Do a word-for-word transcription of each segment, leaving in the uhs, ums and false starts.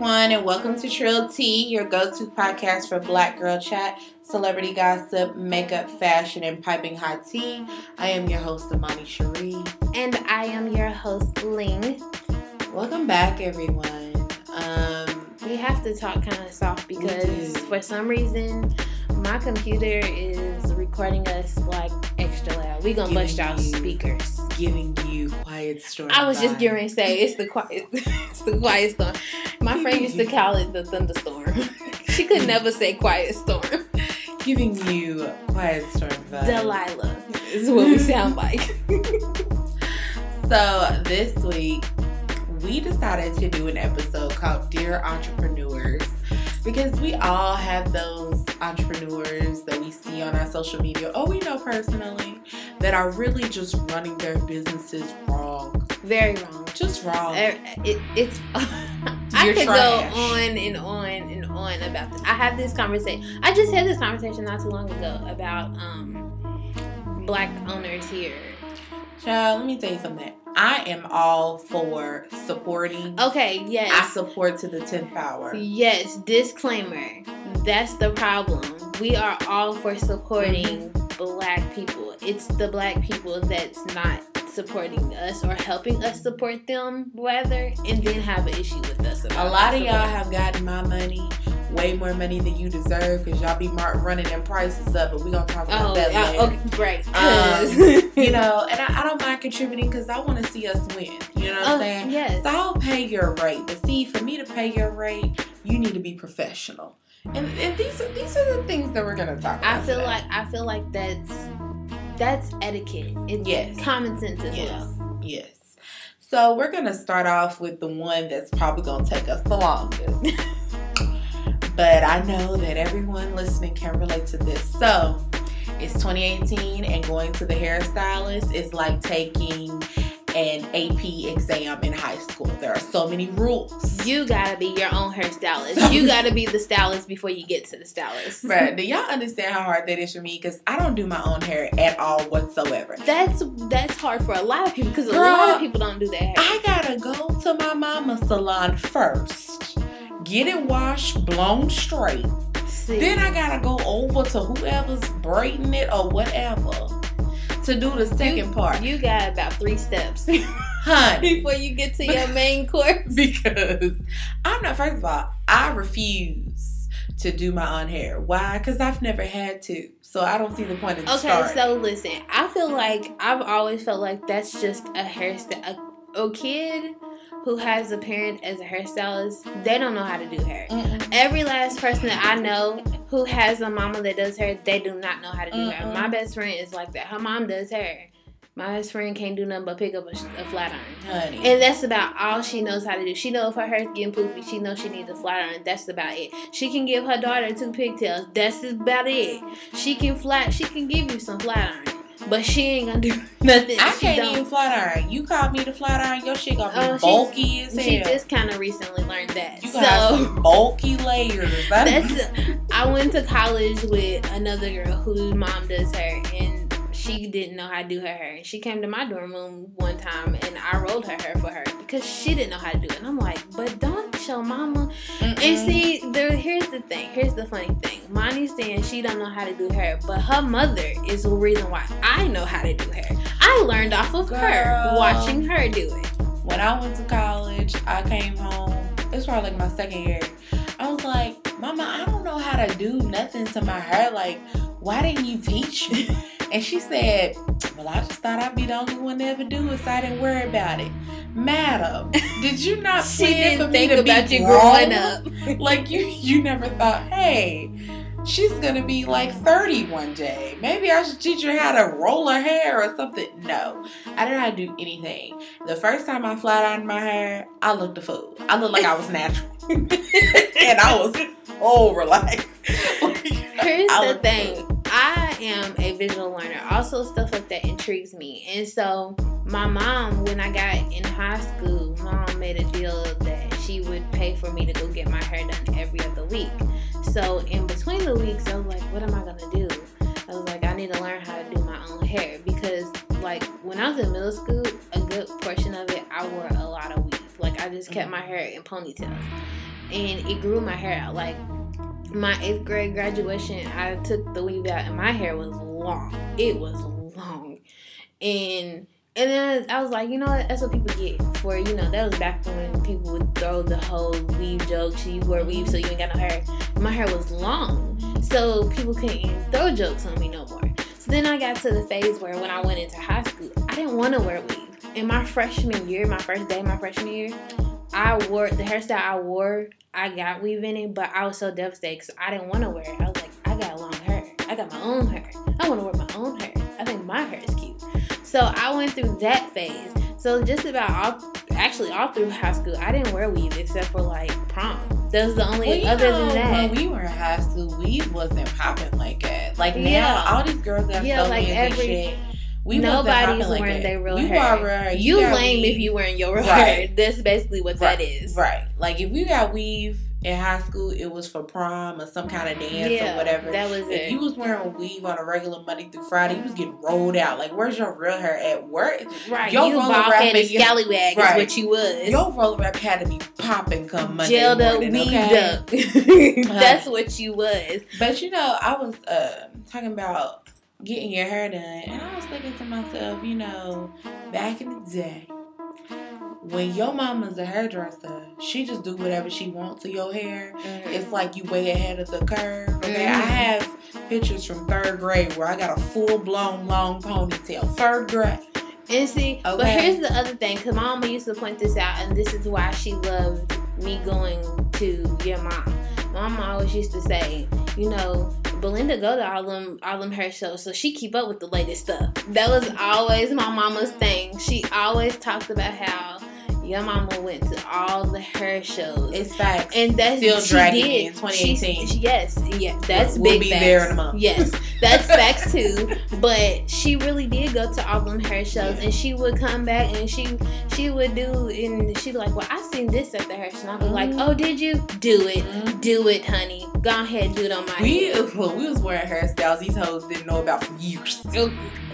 everyone, and welcome to Trill Tea, your go-to podcast for Black Girl Chat, celebrity gossip, makeup, fashion, and piping hot tea. I am your host, Amani Sheree. And I am your host, Ling. Welcome back, everyone. Um, we have to talk kind of soft because for some reason, my computer is recording us like extra loud. We gonna bust y'all speakers. Giving you quiet storm. I was vibes. just gonna say it's the quiet, it's the quiet storm. My friend used to call it the thunderstorm. She could never say quiet storm. Giving you quiet storm vibes. Delilah is what we sound like. So this week we decided to do an episode called "Dear Entrepreneurs." Because we all have those entrepreneurs that we see on our social media, or we know personally, that are really just running their businesses wrong. Very wrong. Just wrong. It, it, it's. I could trash. go on and on and on about this. I had this conversation. I just had this conversation not too long ago about um, Black owners here. Child, let me tell you something. I am all for supporting. Okay, yes. I support to the tenth power. Yes, disclaimer. That's the problem. We are all for supporting Black people. It's the Black people that's not supporting us or helping us support them, rather, and then have an issue with us. A lot of y'all have gotten my money. Way more money than you deserve because y'all be mar- running their prices up, but we're going to talk about oh, that later. Oh, okay, great. Um, you know, and I, I don't mind contributing because I want to see us win. You know what uh, I'm saying? Yes. So I'll pay your rate. But see, for me to pay your rate, you need to be professional. And, and these, are, these are the things that we're going to talk about I feel today. like I feel like that's, that's etiquette. It's yes. common sense as yes. well. Yes. So we're going to start off with the one that's probably going to take us the longest. But I know that everyone listening can relate to this. So, it's twenty eighteen and going to the hairstylist is like taking an A P exam in high school. There are so many rules. You gotta be your own hairstylist. You gotta be the stylist before you get to the stylist. Right. Do y'all understand how hard that is for me? Because I don't do my own hair at all whatsoever. That's that's hard for a lot of people because a Girl, lot of people don't do their hair. I gotta go to my mama's salon first. Get it washed, blown straight. See. Then I gotta go over to whoever's braiding it or whatever to do the second you, part. You got about three steps, honey, before you get to your main course. Because I'm not. First of all, I refuse to do my own hair. Why? Because I've never had to, so I don't see the point of okay. Starting. So listen, I feel like I've always felt like that's just a hairstyle. A, a kid who has a parent as a hairstylist, they don't know how to do hair. Mm-mm. Every last person that I know who has a mama that does hair, they do not know how to do Mm-mm. hair. My best friend is like that. Her mom does hair. My best friend can't do nothing but pick up a, a flat iron. Honey. And that's about all she knows how to do. She knows if her hair's getting poofy, she knows she needs a flat iron. That's about it. She can give her daughter two pigtails. That's about it. She can flat. She can give you some flat iron. But she ain't gonna do nothing. I she can't don't. even flat iron. You called me to flat iron. Your shit gonna be oh, bulky as hell. She just kind of recently learned that. You got so, bulky layers. That's. A, I went to college with another girl whose mom does hair, and she didn't know how to do her hair. She came to my dorm room one time, and I rolled her hair for her because she didn't know how to do it. And I'm like, but don't show mama. Mm-mm. And see, there, here's the thing. Here's the funny thing. Monty's saying she don't know how to do hair, but her mother is the reason why I know how to do hair. I learned off of Girl, her, watching her do it. When I went to college, I came home. It's probably like my second year. I was like, Mama, I don't know how to do nothing to my hair. Like, why didn't you teach me? And she said, well, I just thought I'd be the only one to ever do it, so I didn't worry about it. Madam, did you not plan for me to about be you growing up? Like, you, you never thought, hey, she's going to be like thirty one day. Maybe I should teach her how to roll her hair or something. No, I did not do anything. The first time I flat ironed my hair, I looked a fool. I looked like I was natural. And I was over like. Here's I the thing. Cool. I am a visual learner. Also, stuff like that intrigues me. And so, my mom, when I got in high school, mom made a deal that she would pay for me to go get my hair done every other week. So, in between the weeks, I was like, what am I going to do? I was like, I need to learn how to do my own hair. Because, like, when I was in middle school, a good portion of it, I wore a lot of weave. Like, I just kept my hair in ponytails. and it grew my hair out. Like, my eighth grade graduation, I took the weave out, and my hair was long. It was long. And and then I was like, you know what? That's what people get for, you know, that was back when people would throw the whole weave joke. You wear weave so you ain't got no hair. My hair was long, so people couldn't throw jokes on me no more. So then I got to the phase where when I went into high school, I didn't want to wear weave. In my freshman year, my first day, my freshman year, I wore, the hairstyle I wore, I got weave in it, but I was so devastated because I didn't want to wear it. I was like, I got long hair. I got my own hair. I want to wear my own hair. I think my hair is cute. So I went through that phase. So just about all, actually all through high school, I didn't wear weave except for like prom. That was the only, well, other know, than that. When we were in high school, weave wasn't popping like that. Like now, yeah. all these girls that yeah, like every, shit. We nobody's wearing like their real you hair. Are, you you are lame weave. If you wearing your real right. hair. That's basically what right. that is. Right. Like if you got weave in high school, it was for prom or some kind of dance yeah, or whatever. That was if it. If you was wearing weave on a regular Monday through Friday, you was getting rolled out. Like, where's your real hair at work? Right. Your you bald-headed scallywag right. is what you was. Your roller wrap had to be popping come Monday Gelled morning. Gelled up, weaved okay? up. That's what you was. But you know, I was uh, talking about getting your hair done, and I was thinking to myself, you know, back in the day, when your mama's a hairdresser, she just do whatever she wants to your hair. Mm-hmm. It's like you way ahead of the curve. Okay, mm-hmm. I have pictures from third grade where I got a full blown long ponytail. Third grade. And see, okay. But here's the other thing, because my mama used to point this out, and this is why she loved me going to your mom. My mama always used to say, you know, Belinda go to all them, all them hair shows, so she keep up with the latest stuff. That was always my mama's thing. She always talked about how your mama went to all the hair shows. It's facts. And that's still she dragging did. In twenty eighteen. She, yes, yes, that's we'll, big we'll be facts. There in a month. Yes, that's facts too. But she really did go to all them hair shows, yeah. and she would come back and she she would do, and she'd be like, "Well, I seen this at the hair show." And I'd be mm-hmm. like, "Oh, did you? Do it, mm-hmm. do it, honey. Go ahead, do it on my." We head. Well, we was wearing hairstyles these hoes didn't know about for years,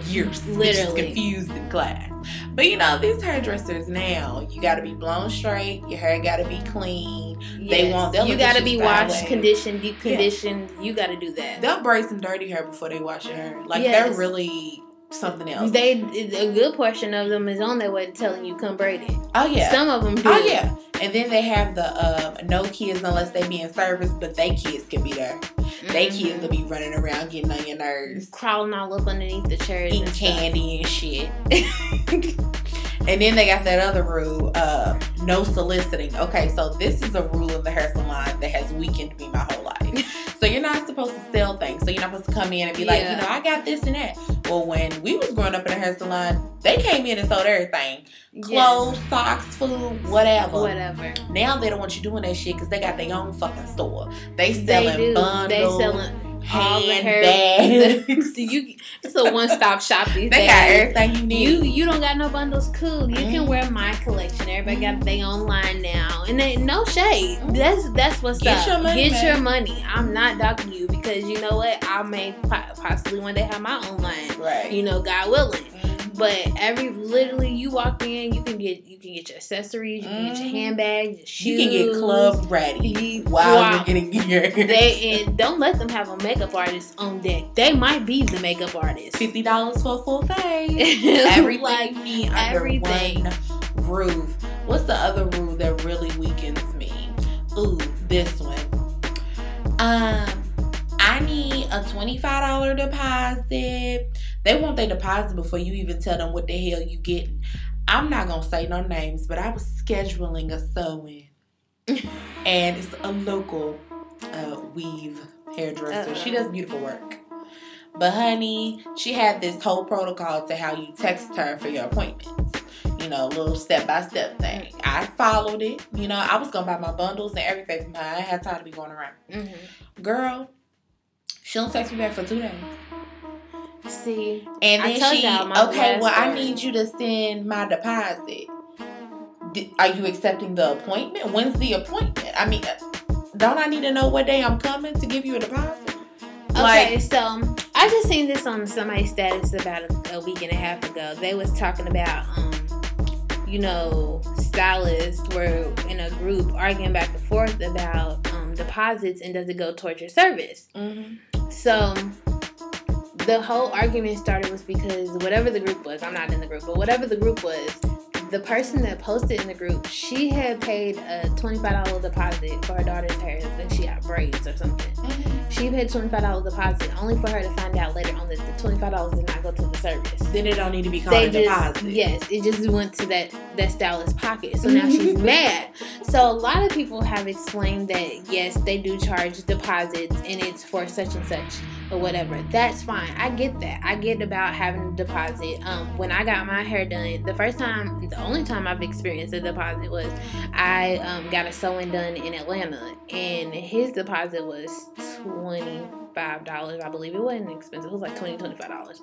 years. Literally confused in class. But you know, these hairdressers now, you gotta be blown straight, your hair gotta be clean. Yes. They want you gotta be washed, way. conditioned, deep conditioned. Yeah. You gotta do that. They'll braid some dirty hair before they wash your hair. Like yes. they're really something else. They a good portion of them is on their way to telling you come braid it. Oh yeah, some of them do. Oh yeah, and then they have the uh, no kids unless they be in service, but they kids can be there. Mm-hmm. They kids will be running around getting on your nerves, crawling all up underneath the chairs, eating and candy and shit. And then they got that other rule, uh, no soliciting. Okay, so this is a rule in the hair salon that has weakened me my whole life. So you're not supposed to sell things. So you're not supposed to come in and be yeah. like, you know, I got this and that. Well, when we was growing up in a hair salon, they came in and sold everything. Clothes, yes. socks, food, whatever. Whatever. Now they don't want you doing that shit because they got their own fucking store. They selling they bundles. They selling handbags. You, it's a one-stop shop these days. They got everything you need. You, you don't got no bundles, cool. You mm. can wear my collection. Everybody mm. got their own line now, and they, no shade. Mm. That's that's what's Get up. Your money, Get man. your money. I'm not dogging you because you know what? I may possibly one day have my own line. Right. You know, God willing. Mm. But every literally, you walk in, you can get you can get your accessories, you can mm. get your handbags, your shoes. You can get club ready while wow. you're getting gear. They and don't let them have a makeup artist on deck. They might be the makeup artist. Fifty dollars for a full face. Everything like me under everything. One roof. What's the other rule that really weakens me? Ooh, this one. Um, I need a twenty-five dollar deposit. They want their deposit before you even tell them what the hell you getting. I'm not gonna say no names, but I was scheduling a sew-in, and it's a local uh, weave hairdresser. Uh-oh. She does beautiful work. But honey, she had this whole protocol to how you text her for your appointments. You know, little step-by-step thing. I followed it. You know, I was going to buy my bundles and everything from her. I had time to be going around. Mm-hmm. Girl, she don't text me back for two days. See, and then I told she, y'all my okay, well, story. I need you to send my deposit. Did, are you accepting the appointment? When's the appointment? I mean, don't I need to know what day I'm coming to give you a deposit? Like, okay, so I just seen this on somebody's status about a, a week and a half ago. They was talking about um, you know, stylists were in a group arguing back and forth about um, deposits and does it go towards your service. Mm-hmm. So the whole argument started was because whatever the group was, I'm not in the group, but whatever the group was, the person that posted in the group, she had paid a twenty-five dollars deposit for her daughter's hair when she got braids or something. Mm-hmm. She paid twenty-five dollars deposit only for her to find out later on that the twenty-five dollars did not go to the service. Then it don't need to be called they a just, deposit. Yes, it just went to that, that stylist's pocket. So now she's mad. So a lot of people have explained that, yes, they do charge deposits and it's for such and such or whatever. That's fine. I get that. I get about having a deposit. Um, when I got my hair done, the first time... The only time I've experienced a deposit was I um, got a sew-in done in Atlanta, and his deposit was twenty-five dollars, I believe. It wasn't expensive. It was like twenty dollars, twenty-five dollars.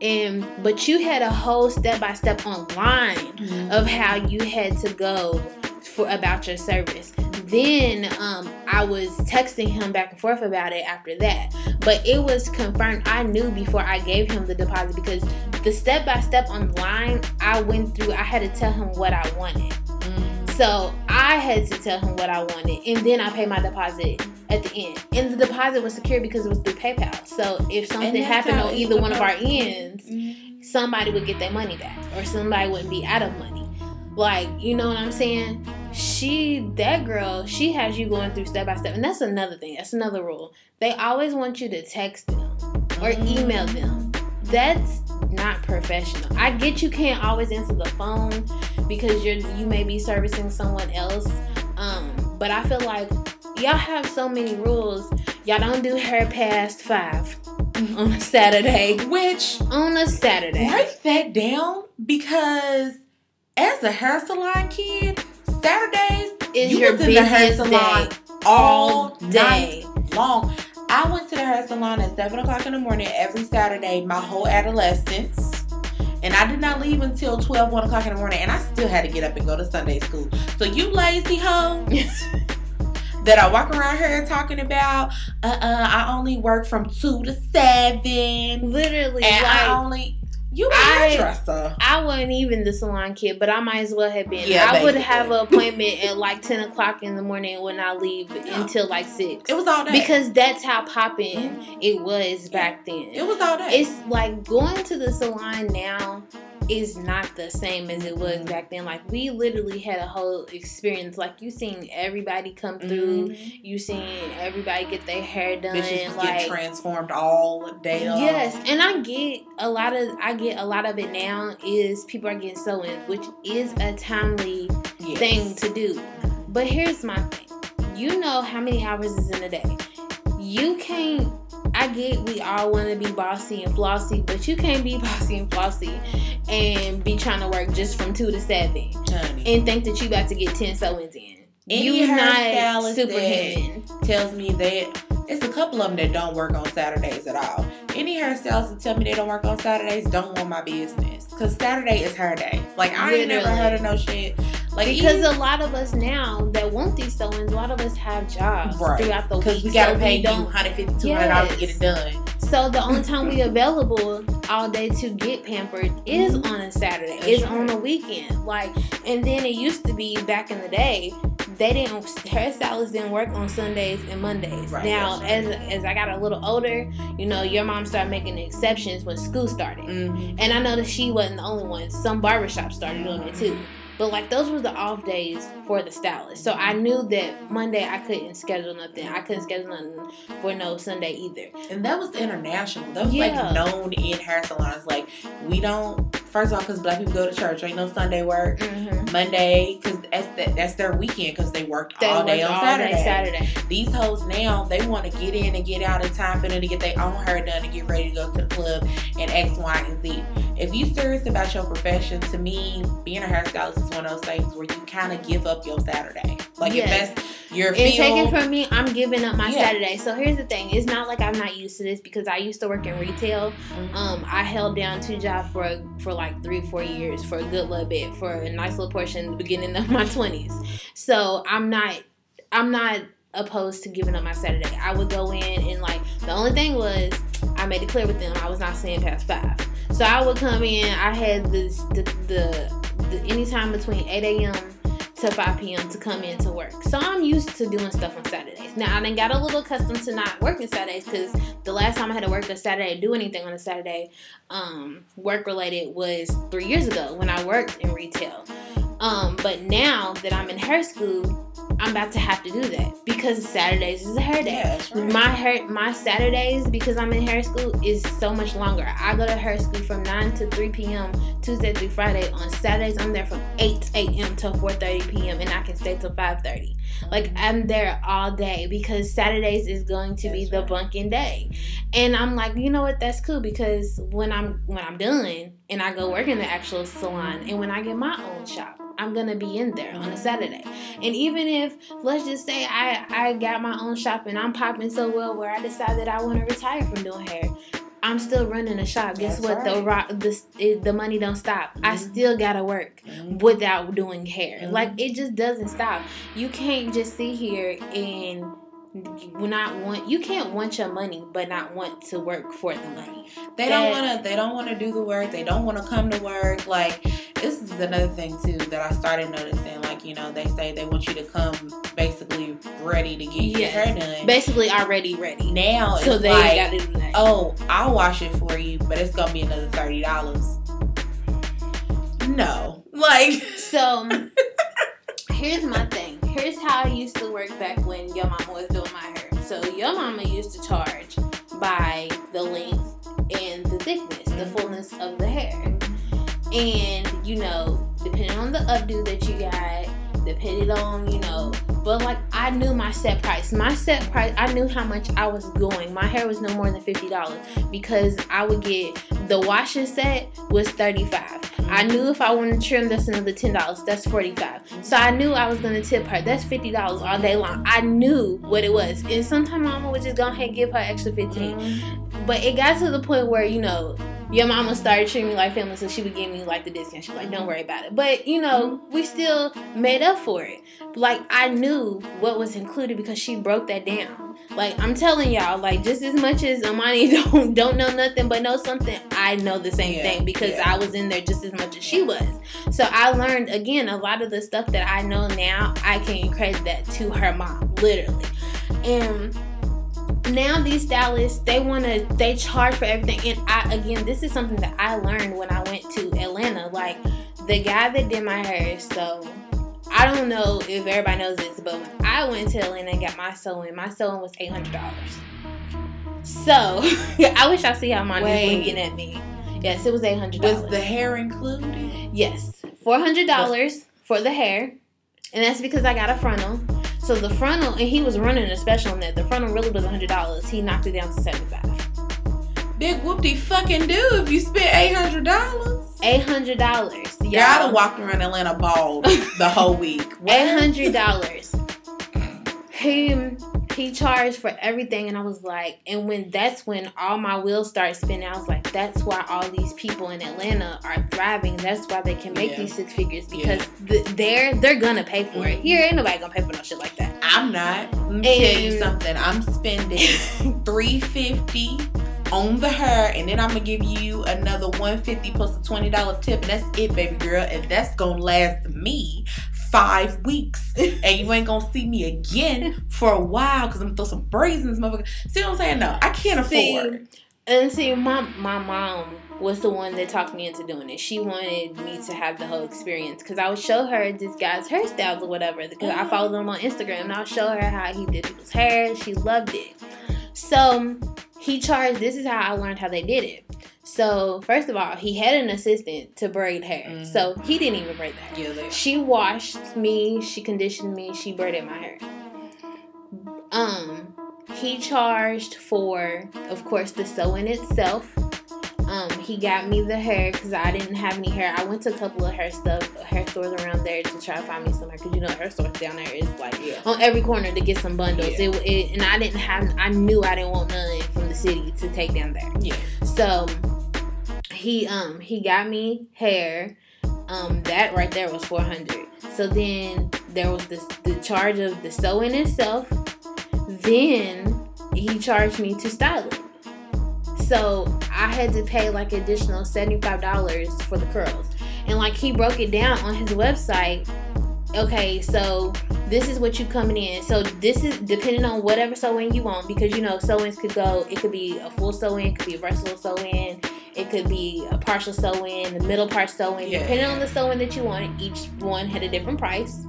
And, but you had a whole step-by-step online mm-hmm. of how you had to go for about your service. Then um, I was texting him back and forth about it after that. But it was confirmed. I knew before I gave him the deposit because the step-by-step online I went through, I had to tell him what I wanted. Mm. So I had to tell him what I wanted. And then I paid my deposit at the end. And the deposit was secure because it was through PayPal. So if something happened on either one of our ends, mm-hmm. somebody would get their money back. Or somebody wouldn't be out of money. Like, you know what I'm saying? She, that girl, she has you going through step by step. And that's another thing. That's another rule. They always want you to text them or email them. That's not professional. I get you can't always answer the phone because you're you may be servicing someone else. Um, but I feel like y'all have so many rules. Y'all don't do hair past five on a Saturday. Which, on a Saturday. Break that down because as a hair salon kid, Saturdays is you your was in the hair salon day. all day long. I went to the hair salon at seven o'clock in the morning every Saturday my whole adolescence. And I did not leave until twelve, one o'clock in the morning. And I still had to get up and go to Sunday school. So you lazy hoes that I walk around here talking about, uh-uh, I only work from two to seven. Literally. And like- I only... You were I, a dresser. I wasn't even the salon kid, but I might as well have been. Yeah, I basically. would have an appointment at like ten o'clock in the morning when I leave yeah. until like six. It was all day. Because that's how poppin' mm-hmm. it was back then. It was all day. It's like going to the salon now is not the same as it was back then. Like, we literally had a whole experience. Like, you seen everybody come through. Mm-hmm. You seen everybody get their hair done. Bitches like, get transformed all day long. Yes, and I get a lot of, I get a lot of it now is people are getting sew-ins, which is a timely yes. thing to do. But here's my thing. You know how many hours is in a day. You can't, I get we all want to be bossy and flossy, but you can't be bossy and flossy and be trying to work just from two to seven Honey. And think that you got to get ten sew-ins in. Any you not superhuman. Tells me that it's a couple of them that don't work on Saturdays at all. Any hairstylist that tell me they don't work on Saturdays don't want my business. Because Saturday is her day. Like, I Literally. ain't never heard of no shit. Like Because even, a lot of us now that want these sew-ins, a lot of us have jobs right. throughout the week. Because we got to so pay one hundred fifty dollars, two hundred dollars yes. to get it done. So the only time we available all day to get pampered is on a Saturday, That's is right. on a weekend. Like, and then it used to be back in the day, they didn't, hairstylists didn't work on Sundays and Mondays. Right. Now, right. as as I got a little older, you know, your mom started making exceptions when school started. Mm-hmm. And I noticed she wasn't the only one. Some barbershops started doing it too. But, like, those were the off days for the stylist. So, I knew that Monday I couldn't schedule nothing. I couldn't schedule nothing for no Sunday either. And that was international. That was, yeah. like, known in hair salons. Like, we don't... First of all, because black people go to church. Ain't no Sunday work. Mm-hmm. Monday, because that's, the, that's their weekend because they worked they all day on all Saturday. Day Saturday. These hoes now, they want to get in and get out in time for them to get their own hair done and get ready to go to the club and X, Y, and Z. If you're serious about your profession, to me, being a hairstylist is one of those things where you kind of give up your Saturday. Like, yes. if that's your and field. And taking from me, I'm giving up my yeah. Saturday. So, here's the thing. It's not like I'm not used to this because I used to work in retail. Mm-hmm. Um, I held down two jobs for, for like, three, four years for a good little bit, for a nice little portion at the beginning of my twenties. So, I'm not... I'm not... opposed to giving up my Saturday. I would go in and like the only thing was I made it clear with them I was not staying past five. So I would come in. I had this the the, anytime between eight a.m. to five p.m. to come in to work. So I'm used to doing stuff on Saturdays. Now, I done got a little accustomed to not working Saturdays because the last time I had to work a Saturday, do anything on a Saturday, um, work-related was three years ago when I worked in retail. Um, but now that I'm in hair school, I'm about to have to do that because Saturdays is a hair day. Yeah, that's right. My hair, my Saturdays, because I'm in hair school, is so much longer. I go to hair school from nine to three p.m. Tuesday through Friday. On Saturdays, I'm there from eight a.m. till four thirty p.m. and I can stay till five thirty. Like, I'm there all day because Saturdays is going to that's be the right. bunkin' day. And I'm like, you know what? That's cool because when I'm when I'm done and I go work in the actual salon and when I get my own shop, I'm going to be in there on a Saturday. And even if, let's just say, I, I got my own shop and I'm popping so well where I decide that I want to retire from doing hair, I'm still running a shop. Guess That's what? Right. The, rock, the the money don't stop. Mm-hmm. I still got to work mm-hmm. without doing hair. Mm-hmm. Like, it just doesn't stop. You can't just sit here and not want, you can't want your money but not want to work for the money. They that, don't want to, they don't want to do the work. They don't want to come to work. Like, this is another thing, too, that I started noticing. Like, you know, they say they want you to come basically ready to get yeah. your hair done. Basically already ready. Now so it's they like, gotta do that. Oh, I'll wash it for you, but it's going to be another thirty dollars. No. Like. So, here's my thing. Here's how I used to work back when your mama was doing my hair. So, your mama used to charge by the length and the thickness, the fullness of the hair. And, you know, depending on the updo that you got, depending on, you know, but, like, I knew my set price. My set price, I knew how much I was going. My hair was no more than fifty dollars because I would get, the washing set was thirty-five dollars. I knew if I wanted to trim, that's another ten dollars. That's forty-five dollars. So I knew I was going to tip her. That's fifty dollars all day long. I knew what it was. And sometimes mama would just go ahead and give her extra fifteen dollars. But it got to the point where, you know, your mama started treating me like family, so she would give me, like, the discount. She was like, don't worry about it. But, you know, we still made up for it. Like, I knew what was included because she broke that down. Like, I'm telling y'all, like, just as much as Amani don't, don't know nothing but know something, I know the same yeah, thing because yeah. I was in there just as much as she was. So I learned, again, a lot of the stuff that I know now, I can credit that to her mom, literally. And now these stylists, they want to, they charge for everything. And I, again, this is something that I learned when I went to Atlanta. Like, the guy that did my hair, so I don't know if everybody knows this, but when I went to Atlanta and got my sewing, my sewing was eight hundred dollars. So, I wish y'all see how mine was winking at me. Yes, it was eight hundred dollars. Was the hair included? Yes. four hundred dollars for the hair. And that's because I got a frontal. So the frontal, and he was running a special on that. The frontal really was one hundred dollars. He knocked it down to seventy-five dollars. Big whoopty fucking do if you spent eight hundred dollars. eight hundred dollars. Y'all done walked around Atlanta bald the whole week. What? eight hundred dollars. he, he charged for everything, and I was like, and when that's when all my wheels started spinning, I was like, that's why all these people in Atlanta are thriving. That's why they can make yeah. these six figures, because yeah. th- they're they're gonna pay for it. Here ain't nobody gonna pay for no shit like that. I'm not. Let me and, tell you something. I'm spending three hundred fifty dollars on the hair, and then I'm gonna give you another one hundred fifty dollars plus a twenty dollars tip, and that's it, baby girl. And that's gonna last me five weeks, and you ain't gonna see me again for a while because I'm gonna throw some braids in this motherfucker. See what I'm saying? No, I can't see, afford. And see, my my mom was the one that talked me into doing it. She wanted me to have the whole experience because I would show her this guy's hairstyles or whatever because mm-hmm. I followed him on Instagram, and I'll show her how he did people's hair. She loved it. So he charged, this is how I learned how they did it. So, first of all, he had an assistant to braid hair. Mm-hmm. So, he didn't even braid that. Yeah, she washed me, she conditioned me, she braided my hair. Um, he charged for, of course, the sewing itself. Um, he got me the hair because I didn't have any hair. I went to a couple of hair stuff, hair stores around there to try to find me some hair because, you know, hair stores down there is like yeah. on every corner to get some bundles. Yeah. It, it, and I didn't have, I knew I didn't want none from the city to take down there. Yeah. So, he um he got me hair. Um, that right there was four hundred. So then there was this, the charge of the sewing itself. Then he charged me to style it. So I had to pay like additional seventy-five dollars for the curls. And like he broke it down on his website. Okay, so this is what you coming in. So this is depending on whatever sew-in you want, because, you know, sew-ins could go, it could be a full sew-in, it could be a versatile sew-in, it could be a partial sew-in, the middle part sew-in. Yeah. Depending on the sew-in that you want, each one had a different price.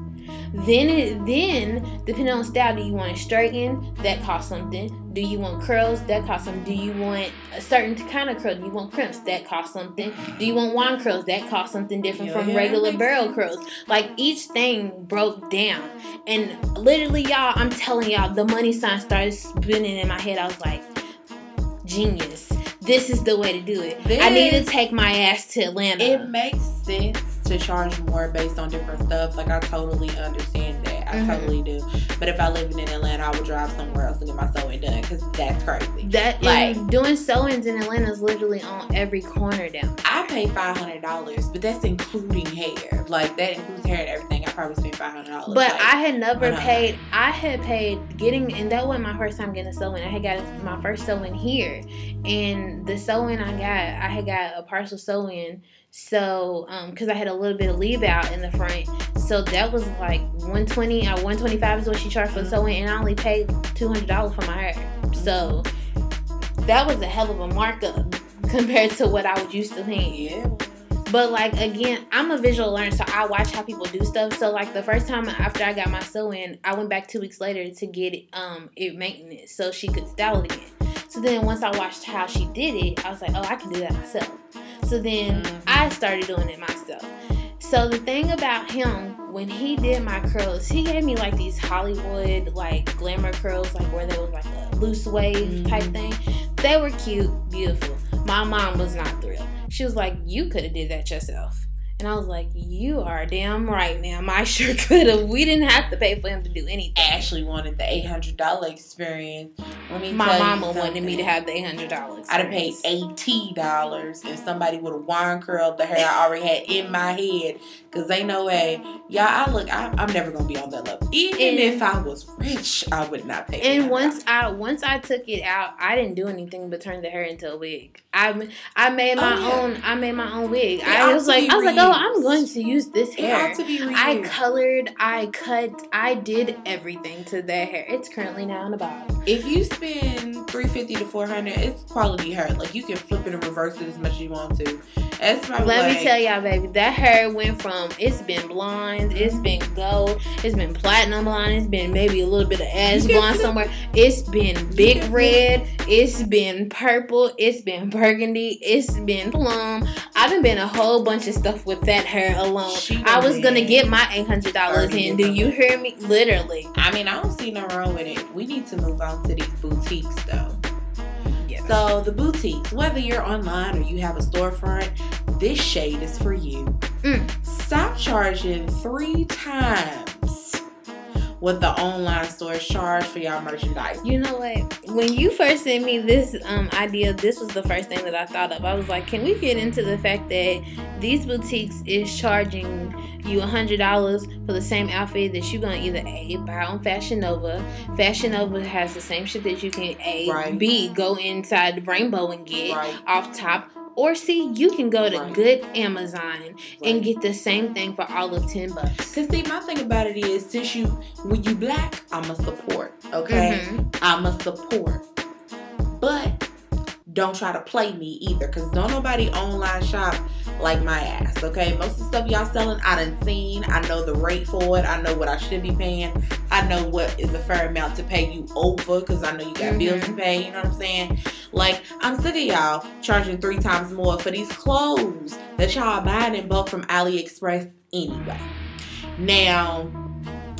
Then, it, then depending on style, do you want it straightened? That costs something. Do you want curls? That costs something. Do you want a certain kind of curl? Do you want crimps? That costs something. Do you want wand curls? That costs something different yeah, from yeah, regular barrel curls. Like, each thing broke down. And literally, y'all, I'm telling y'all, the money sign started spinning in my head. I was like, genius. This is the way to do it. This, I need to take my ass to Atlanta. It makes sense to charge more based on different stuff. Like, I totally understand that. I mm-hmm. totally do. But if I lived in Atlanta, I would drive somewhere else and get my sewing done, because that's crazy. That, like, doing sewings in Atlanta is literally on every corner down. I pay five hundred dollars, but that's including hair. Like, that includes hair and everything. I probably spent five hundred dollars. But like, I had never one hundred dollars. paid, I had paid getting, and that wasn't my first time getting a sewing. I had got my first sewing here. And the sewing I got, I had got a partial sewing. So, um, because I had a little bit of leave out in the front, so that was like one hundred twenty dollars or one hundred twenty-five dollars is what she charged for mm-hmm. sewing, and I only paid two hundred dollars for my hair. So that was a hell of a markup compared to what I was used to paying. Yeah. But, like, again, I'm a visual learner, so I watch how people do stuff. So, like, the first time after I got my sew-in, I went back two weeks later to get it, um, it maintenance so she could style it again. So then once I watched how she did it, I was like, oh, I can do that myself. So then mm-hmm. I started doing it myself. So the thing about him, when he did my curls, he gave me, like, these Hollywood, like, glamour curls, like, where there was, like, a loose wave mm-hmm. type thing. They were cute, beautiful. My mom was not thrilled. She was like, you could have did that yourself. And I was like, you are damn right, ma'am. I sure could have. We didn't have to pay for him to do anything. Ashley wanted the eight hundred dollars experience. Let me My mama wanted me to have the eight hundred dollars experience. I'd have paid eighty dollars if somebody would have wand curled the hair I already had in my head. Because ain't no way. Y'all, I look, I, I'm never going to be on that level. Even and, if I was rich, I would not pay. And once I once I took it out, I didn't do anything but turn the hair into a wig. I, I made my oh, yeah. own I made my own wig. It I was like, I was reused. like, oh, I'm going to use this hair. It ought to be reused. I colored, I cut, I did everything to that hair. It's currently now in the bottom. If you spend three hundred fifty dollars to four hundred dollars, it's quality hair. Like, you can flip it and reverse it as much as you want to. That's my Let like, me tell y'all, baby, that hair went from it's been blonde, it's been gold, it's been platinum blonde, it's been maybe a little bit of ash blonde somewhere. It's been big red, it's been purple, it's been burgundy, it's been plum. I've been been a whole bunch of stuff with that hair alone. I was gonna get my eight hundred dollars in. Do you hear me? Literally. I mean, I don't see no wrong with it. We need to move on to these boutiques, though. Yes. So the boutiques, whether you're online or you have a storefront, this shade is for you. Mm. Stop charging three times what the online stores charge for y'all merchandise. You know what? When you first sent me this um, idea, this was the first thing that I thought of. I was like, can we get into the fact that these boutiques is charging you one hundred dollars for the same outfit that you're going to either A, buy on Fashion Nova. Fashion Nova has the same shit that you can A, right. B, go inside the Rainbow and get right. off top. Or see, you can go to right. good Amazon right. and get the same thing for all of ten bucks. Cause see, my thing about it is, since you, when you black, I'ma support, okay? Mm-hmm. I'ma support, but don't try to play me either. Cause don't nobody online shop like my ass, okay? Most of the stuff y'all selling, I done seen. I know the rate for it. I know what I should be paying. I know what is a fair amount to pay you over, because I know you got mm-hmm. bills to pay. You know what I'm saying? Like, I'm sick of y'all charging three times more for these clothes that y'all are buying in bulk from AliExpress anyway. Now,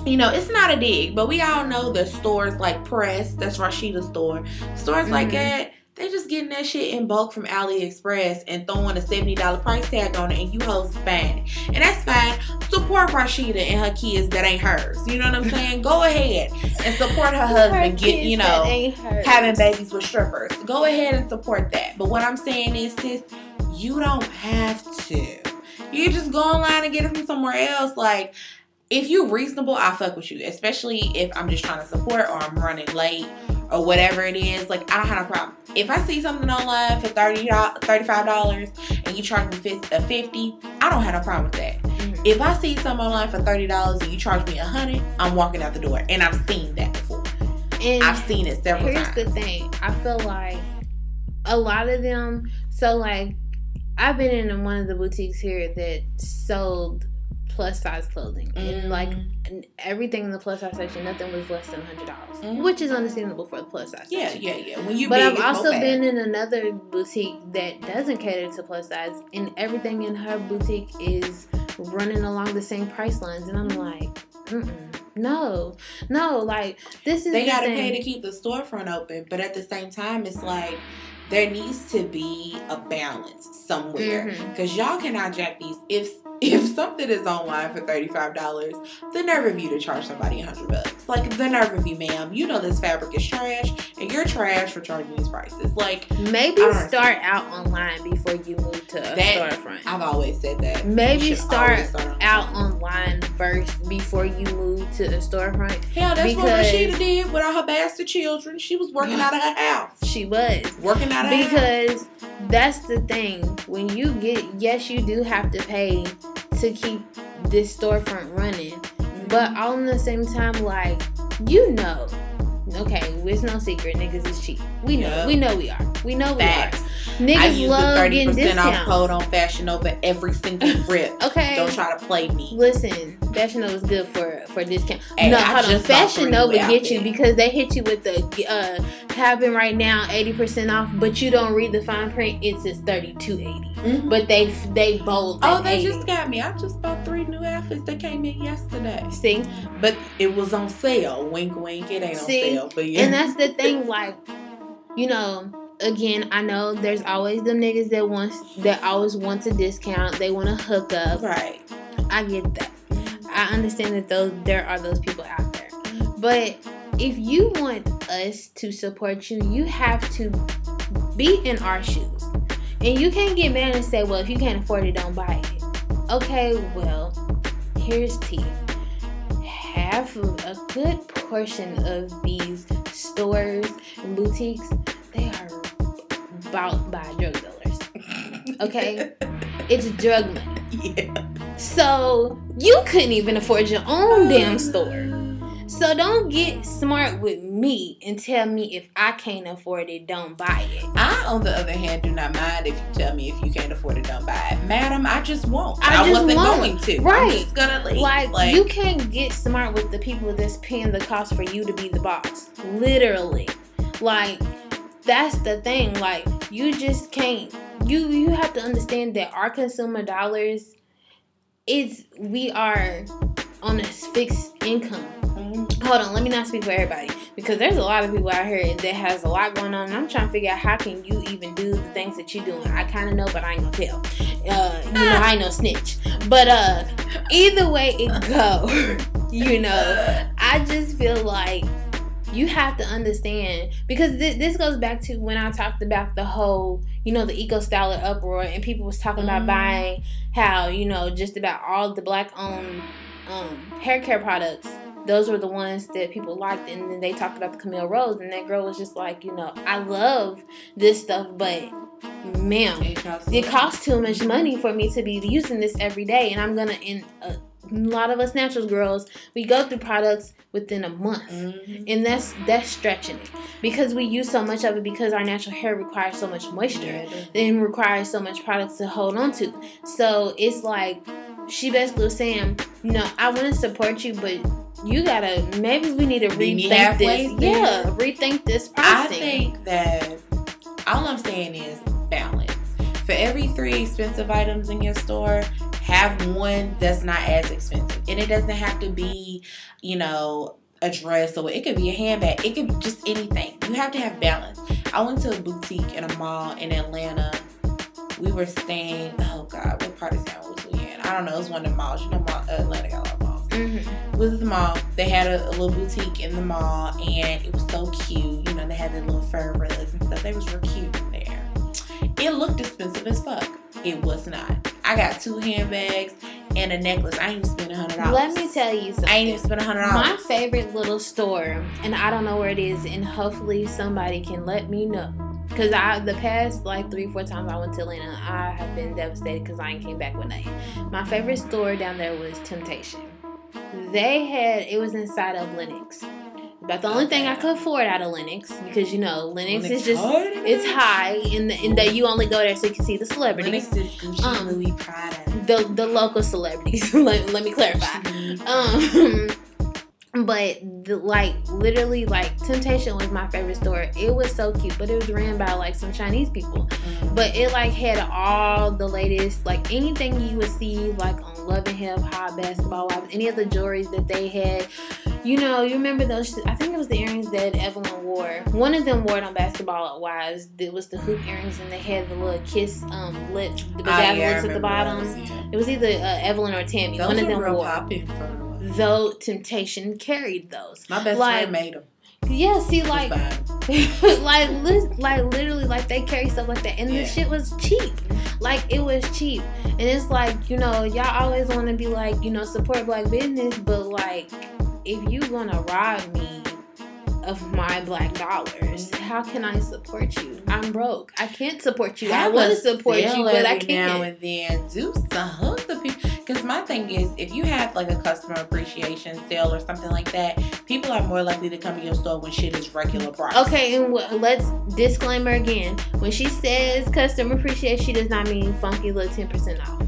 you know, it's not a dig, but we all know that stores like Press, that's Rashida's store, stores mm-hmm. like that, they just getting that shit in bulk from AliExpress and throwing a seventy dollars price tag on it, and you hoes fine. And that's fine. Support Rashida and her kids that ain't hers. You know what I'm saying? Go ahead and support her husband, her get, you know, having babies with strippers. Go ahead and support that. But what I'm saying is, sis, you don't have to. You just go online and get it from somewhere else. Like, if you're reasonable, I fuck with you, especially if I'm just trying to support or I'm running late or whatever it is, like, I don't have a problem. If I see something online for thirty dollars, thirty-five dollars and you charge me fifty, I don't have no problem with that. Mm-hmm. If I see something online for thirty dollars and you charge me one hundred, I'm walking out the door. And I've seen that before. And I've seen it several here's times. Here's the thing. I feel like a lot of them, so like, I've been in one of the boutiques here that sold plus size clothing, mm-hmm. and like everything in the plus size section, nothing was less than one hundred dollars, mm-hmm. which is understandable for the plus size yeah, section. Yeah, yeah, yeah. When you but big, I've also been in another boutique that doesn't cater to plus size, and everything in her boutique is running along the same price lines, and I'm like, mm-mm. No, no, like, this is they the gotta thing. Pay to keep the storefront open, but at the same time, it's like, there needs to be a balance somewhere, because mm-hmm. y'all cannot jack these. If if something is online for thirty-five dollars, the nerve of you to charge somebody one hundred bucks. Like, the nerve of you, ma'am. You know this fabric is trash, and you're trash for charging these prices. Like, maybe start out online before you move to a that, storefront. I've always said that. Maybe start, start out online first before you move to a storefront. Hell, that's what Rashida did with all her bastard children. She was working out of her house. She was. Working out of her house. Because that's the thing. When you get, yes, you do have to pay to keep this storefront running, but all in the same time, like, you know, okay, it's no secret, niggas is cheap. We know, yep. we know we are. We know Facts. we are. Niggas I use love the getting discounts. I use the thirty percent off code on Fashion Nova every single rip. Okay, don't try to play me. Listen, Fashion Nova is good for for discount. Hey, no, I hold on, Fashion Nova get you because they hit you with the uh, having right now eighty percent off, but you don't read the fine print. It says thirty-two eighty, mm-hmm. but they they bold. Oh, they eighty. Just got me. I just bought three new outfits that came in yesterday. See, but it was on sale. Wink, wink. It ain't See? on sale. But yeah. And that's the thing, like, you know, again, I know there's always them niggas that wants, that always wants a discount. They want to hook up. Right. I get that. I understand that those there are those people out there. But if you want us to support you, you have to be in our shoes. And you can't get mad and say, well, if you can't afford it, don't buy it. Okay, well, here's tea. Half of a good portion of these stores and boutiques, they are bought by drug dealers. Okay? It's drug money. Yeah. So you couldn't even afford your own damn store. So don't get smart with me and tell me if I can't afford it, don't buy it. I, on the other hand, do not mind if you tell me if you can't afford it, don't buy it. Madam, I just won't. I, I just wasn't won't. going to. Right. I'm just gonna leave. Like, like, you can't get smart with the people that's paying the cost for you to be the boss. Literally. Like, that's the thing. Like, you just can't. You, you have to understand that our consumer dollars, it's, we are on a fixed income. Hold on, let me not speak for everybody, because there's a lot of people out here that has a lot going on, and I'm trying to figure out how can you even do the things that you're doing. I kind of know, but I ain't gonna tell. Uh, you know, I ain't no snitch. But uh, either way it go, you know, I just feel like you have to understand, because th- this goes back to when I talked about the whole, you know, the eco-styler uproar, and people was talking about mm. buying how, you know, just about all the black-owned um, hair care products. Those were the ones that people liked, and then they talked about the Camille Rose, and that girl was just like, you know, I love this stuff, but ma'am, it costs, it costs too much money for me to be using this every day, and I'm gonna in a lot of us natural girls, we go through products within a month, mm-hmm. and that's that's stretching it, because we use so much of it, because our natural hair requires so much moisture, yeah, and requires so much products to hold on to. So it's like, she basically was saying, you know, I want to support you, but you gotta, maybe we need to rethink this. Yeah, rethink this pricing. I think that all I'm saying is balance. For every three expensive items in your store, have one that's not as expensive. And it doesn't have to be, you know, a dress, or it could be a handbag. It could be just anything. You have to have balance. I went to a boutique in a mall in Atlanta. We were staying, oh God, what part of town was we in? I don't know. It was one of the malls. You know, Atlanta got a lot of malls. Mm-hmm. Was at the mall. They had a, a little boutique in the mall, and it was so cute. You know, they had their little fur rugs and stuff. They was real cute in there. It looked expensive as fuck. It was not. I got two handbags. and a necklace. I ain't spent one hundred dollars. Let me tell you something. I ain't even spent one hundred dollars. My favorite little store, and I don't know where it is, and hopefully somebody can let me know. Because I, the past, like, three, four times I went to Atlanta, I have been devastated because I ain't came back with nothing. My favorite store down there was Temptation. They had, it was inside of Lenox. About the only thing I could afford out of Lenox, because, you know, Lenox is just, hard? It's high, and in that you only go there so you can see the celebrities. Lenox is Gucci, um, Louis, Prada. The, the local celebrities. let, let me clarify. Um, but, the, like, literally, like, Temptation was my favorite store. It was so cute, but it was ran by, like, some Chinese people. Mm. But it, like, had all the latest, like, anything you would see, like, on Love and Hip Hop, Basketball Wives, any of the jewelries that they had. You know, you remember those, I think it was the earrings that Evelyn wore. One of them wore it on Basketball Wives. It was the hoop earrings, and they had the little kiss um, lip, the bedazzled oh, yeah, lips at the bottom. Those, yeah. It was either uh, Evelyn or Tammy. Those One of them real wore poppy. Though Temptation carried those. My best like, friend made them. Yeah, see, like, like, li- like, literally, like, they carry stuff like that, and yeah. the shit was cheap. Like, it was cheap, and it's like, you know, y'all always want to be like, you know, support black business, but, like, if you gonna rob me of my black dollars, how can I support you? I'm broke. I can't support you. Have I want to support you, but I can't. Now and then, do some hug the people. Because my thing is, if you have like a customer appreciation sale or something like that, people are more likely to come to your store when shit is regular price. Okay, and w- let's disclaimer again. When she says customer appreciation, she does not mean funky little ten percent off.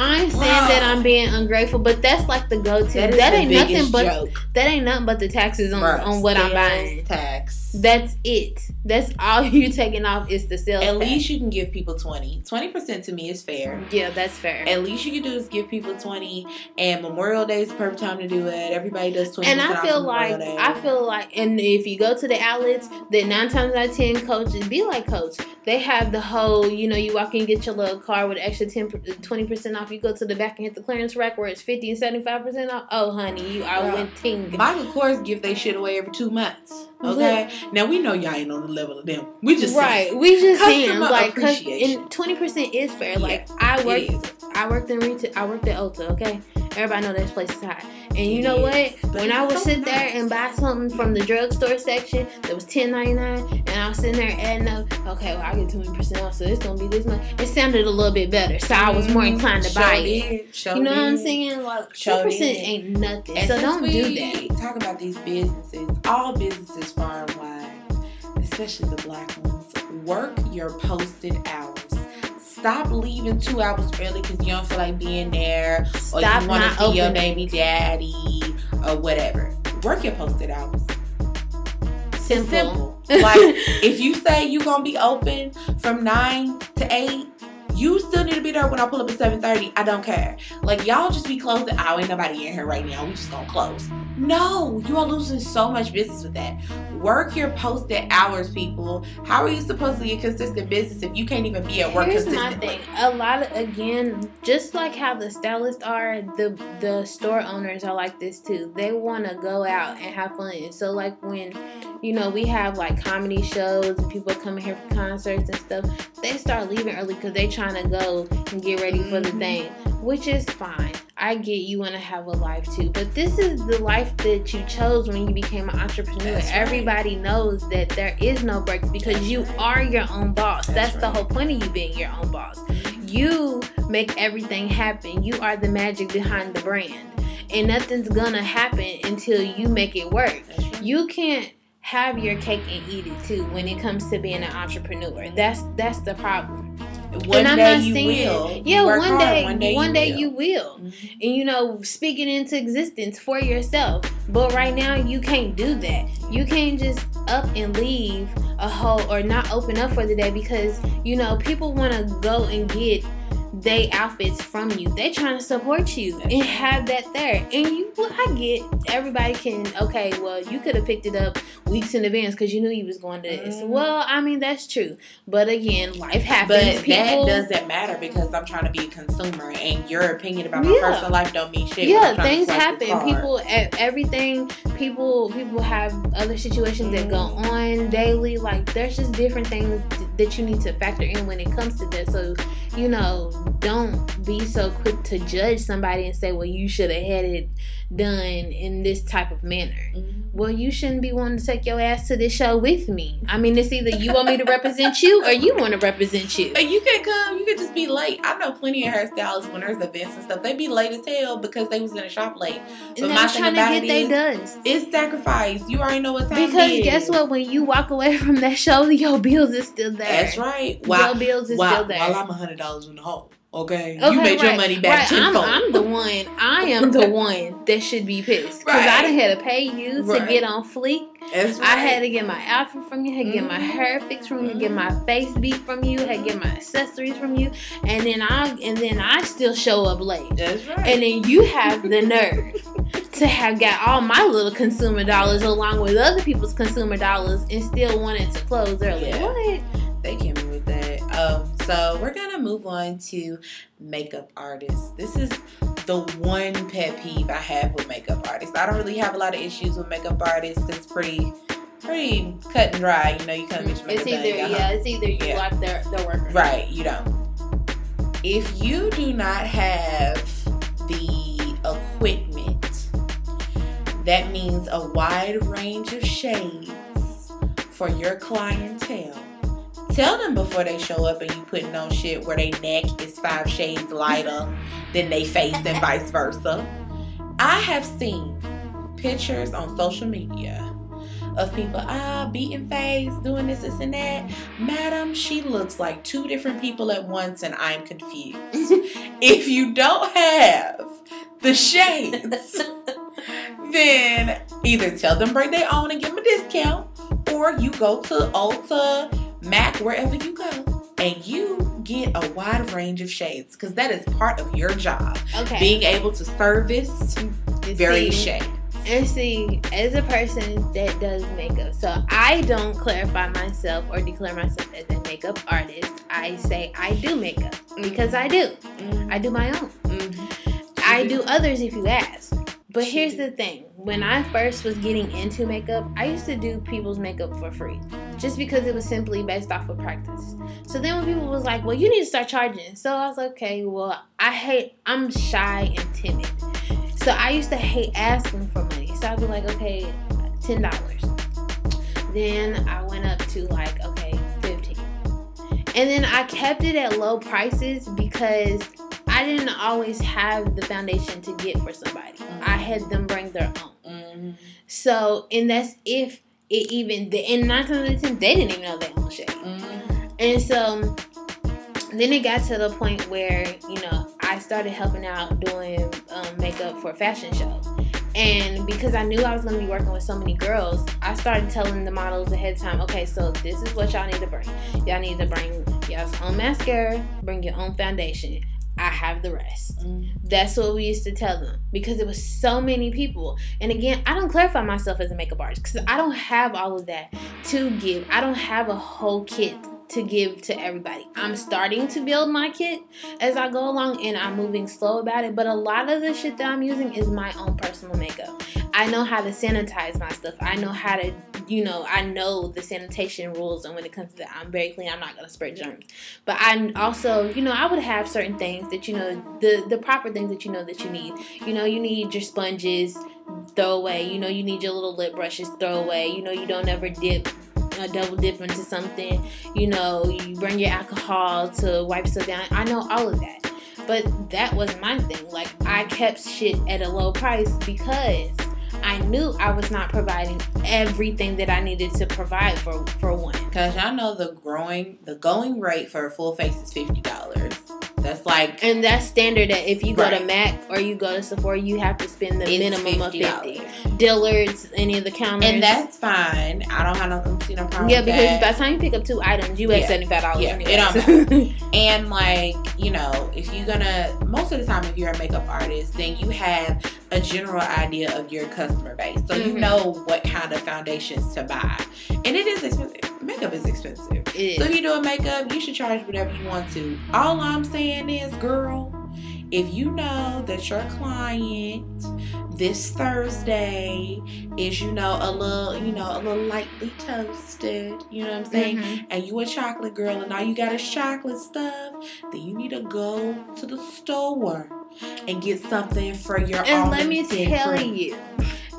I'm saying Bro. that I'm being ungrateful, but that's like the go-to. That, that ain't nothing but joke. that ain't nothing but the taxes on, Bro, on what I'm buying. Tax. That's it. That's all you're taking off is the sales. At tax. least you can give people twenty. Twenty percent to me is fair. Yeah, that's fair. At least you can do is give people twenty, and Memorial Day is the perfect time to do it. Everybody does twenty. And I feel like Day. I feel like, and if you go to the outlets, then nine times out of ten, Coaches be like Coach. They have the whole, you know, you walk in, get your little card with extra ten, twenty percent off. You go to the back and hit the clearance rack where it's fifty and seventy-five percent off. Oh, honey, you are winning. Michael Kors give they shit away every two months. Okay? Look, now, we know y'all ain't on the level of them. We just Right. Saying. We just saying, like, and twenty percent is fair. Yeah, like, I worked, I worked in retail. I worked at Ulta, okay? Everybody know this place is hot. And you it know is, what? When I would so sit nice. there and buy something from the drugstore section that was ten ninety-nine, and I was sitting there adding up, okay, well, I get twenty percent off, so it's going to be this much. It sounded a little bit better, so I was more inclined to buy it. Show you know did. what I'm saying? Like, twenty percent ain't nothing, and so don't do that. Talk about these businesses, all businesses far and wide, especially the black ones, work your posted hours. Stop leaving two hours early because you don't feel like being there, or Stop you want to see opening. your baby daddy, or whatever. Work your posted hours. Simple. simple. Like, if you say you're going to be open from nine to eight, you still need to be there when I pull up at seven thirty. I don't care. Like, y'all just be closing. Oh, ain't nobody in here right now. We just going to close. No, you are losing so much business with that. Work your posted hours, people. How are you supposed to get consistent business if you can't even be at work Here's consistently? Here's my thing. A lot of, again, just like how the stylists are, the, the store owners are like this too. They want to go out and have fun. And so, like, when, you know, we have, like, comedy shows and people coming here for concerts and stuff, they start leaving early because they trying to go and get ready for the thing, which is fine. I get you want to have a life too, but this is the life that you chose when you became an entrepreneur. That's Everybody right. knows that there is no breaks because That's you right. are your own boss. That's, That's right. the whole point of you being your own boss. You make everything happen. You are the magic behind the brand, and nothing's gonna happen until you make it work. Right. You can't have your cake and eat it too when it comes to being an entrepreneur. That's that's the problem. One and I'm day not you will. Yeah, one day, one day, one day you will. You will. Mm-hmm. And, you know, speak it into existence for yourself. But right now, you can't do that. You can't just up and leave a whole or not open up for the day because, you know, people want to go and get they outfits from you. They trying to support you and have that there. And you, well, I get everybody can, okay, well, you could have picked it up weeks in advance because you knew you was going to this. Mm. Well, I mean, that's true. But again, life happens. But People, that doesn't matter because I'm trying to be a consumer and your opinion about my yeah. personal life don't mean shit. Yeah, things happen. People, everything, people, people have other situations mm. that go on daily. Like, there's just different things that you need to factor in when it comes to that. So, you know, don't be so quick to judge somebody and say, well, you should have had it done in this type of manner. Mm-hmm. Well, you shouldn't be wanting to take your ass to this show with me. I mean, it's either you want me to represent you or you want to represent you. And you can come. You could just be late. I know plenty of hairstylists when there's events and stuff. They be late as hell because they was in the shop late. But and my thing trying about to get it they is, it's sacrifice. You already know what time because it is. Because guess what? When you walk away from that show, your bills is still there. That's right. While, your bills is while, still there. While I'm one hundred dollars in the hole. Okay, okay, you made right, your money back right. I'm, I'm the one. I am the one that should be pissed because right. I done had to pay you right. to get on fleek. That's right. I had to get my outfit from you, had to mm-hmm. get my hair fixed from you, mm-hmm. get my face beat from you, had to get my accessories from you, and then I and then I still show up late. That's right. And then you have the nerve to have got all my little consumer dollars along with other people's consumer dollars and still wanted to close early. Yeah. What? They can't move that. Um. So we're going to move on to makeup artists. This is the one pet peeve I have with makeup artists. I don't really have a lot of issues with makeup artists. It's pretty pretty cut and dry. You know, you come and get your makeup done. It's either, uh-huh. yeah, it's either you yeah. like their, their work. Right, you don't. If you do not have the equipment, that means a wide range of shades for your clientele. Tell them before they show up and you putting on shit where their neck is five shades lighter than they face and vice versa. I have seen pictures on social media of people, ah, beating face, doing this, this, and that. Madam, she looks like two different people at once and I'm confused. If you don't have the shades, then either tell them bring their own and give them a discount, or you go to Ulta, MAC, wherever you go, and you get a wide range of shades because that is part of your job. Okay. Being able to service various shades. And see, as a person that does makeup, so I don't clarify myself or declare myself as a makeup artist. I say I do makeup because I do. Mm-hmm. I do my own. Mm-hmm. I do others if you ask. But here's the thing. When I first was getting into makeup, I used to do people's makeup for free just because it was simply based off of practice. So then when people was like, well, you need to start charging. So I was like, okay, well, I hate, I'm shy and timid. So I used to hate asking for money. So I'd be like, okay, ten dollars. Then I went up to like, okay, fifteen dollars. And then I kept it at low prices because I didn't always have the foundation to get for somebody. Mm-hmm. I had them bring their own. Mm-hmm. So, and that's if it even, and nine times out of ten, they didn't even know their own shade. Mm-hmm. And so, then it got to the point where, you know, I started helping out doing um, makeup for a fashion show. And because I knew I was going to be working with so many girls, I started telling the models ahead of time, okay, so this is what y'all need to bring. Y'all need to bring y'all's own mascara, bring your own foundation. I have the rest. Mm. That's what we used to tell them because it was so many people. And again, I don't clarify myself as a makeup artist because I don't have all of that to give. I don't have a whole kit to give to everybody. I'm starting to build my kit as I go along and I'm moving slow about it. But a lot of the shit that I'm using is my own personal makeup. I know how to sanitize my stuff. I know how to, you know, I know the sanitation rules. And when it comes to that, I'm very clean. I'm not going to spread germs. But I also, you know, I would have certain things that, you know, the, the proper things that you know that you need. You know, you need your sponges, throw away. You know, you need your little lip brushes, throw away. You know, you don't ever dip. A double dip into something, you know, you bring your alcohol to wipe stuff down. I know all of that, but that was my thing. Like, I kept shit at a low price because I knew I was not providing everything that I needed to provide for for one. Cause y'all know the growing, the going rate for a full face is fifty dollars. That's like, and that's standard. That if you right. go to MAC or you go to Sephora, you have to spend the it's minimum of fifty. Dillard's, any of the counters, and that's fine. I don't have nothing to no problem. Yeah, with because that. By the time you pick up two items, you yeah. at seventy five dollars. Yeah, anyway. It don't matter. And like, you know, if you're gonna, most of the time, if you're a makeup artist, then you have a general idea of your customer base, so mm-hmm. you know what kind of foundations to buy. And it is expensive. Makeup is expensive. It is. So if you do a makeup, you should charge whatever you want to. All I'm saying is, girl, If you know that your client this Thursday is, you know, a little, you know, a little lightly toasted, you know what I'm saying? Mm-hmm. And you a chocolate girl and all you got is chocolate stuff, then you need to go to the store and get something for your own. And let me tell you,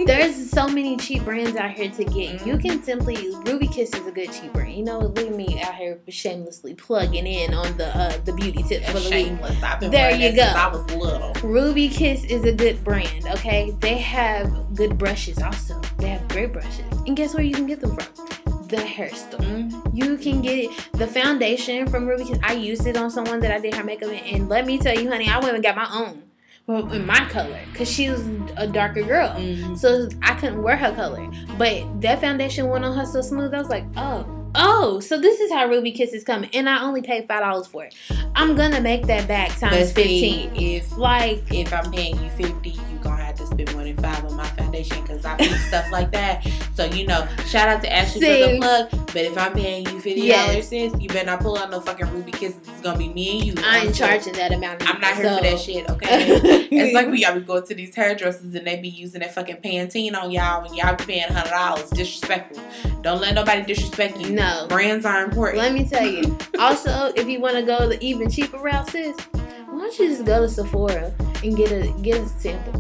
there's so many cheap brands out here to get. You can simply, Ruby Kiss is a good cheap brand. You know, leave me out here shamelessly plugging in on the uh, the beauty tips for the week. I've been there you go. I was little. Ruby Kiss is a good brand, okay? They have good brushes also. They have great brushes. And guess where you can get them from? The hairstyle. Mm-hmm. You can get it. The foundation from Ruby Kiss. I used it on someone that I did her makeup in. And let me tell you, honey, I went and got my own. Well, in my color. Because she was a darker girl. Mm-hmm. So I couldn't wear her color. But that foundation went on her so smooth. I was like, oh. Oh, so this is how Ruby Kiss is coming. And I only paid five dollars for it. I'm going to make that back times see, fifteen. If like if I'm paying you fifty, you're going to have to spend more than five on my foundation because I do stuff like that. So, you know, shout out to Ashley see, for the plug. But if I'm paying you fifty dollars yes. cents, you better not pull out no fucking Ruby Kiss. It's going to be me and you. I ain't so, charging that amount. I'm not here so. for that shit, okay? It's like we always go to these hairdressers and they be using that fucking Pantene on y'all when y'all be paying one hundred dollars. Disrespectful. Don't let nobody disrespect you. No. No. Brands are important. Let me tell you. Also, if you want to go the even cheaper route, sis, why don't you just go to Sephora and get a get a sample?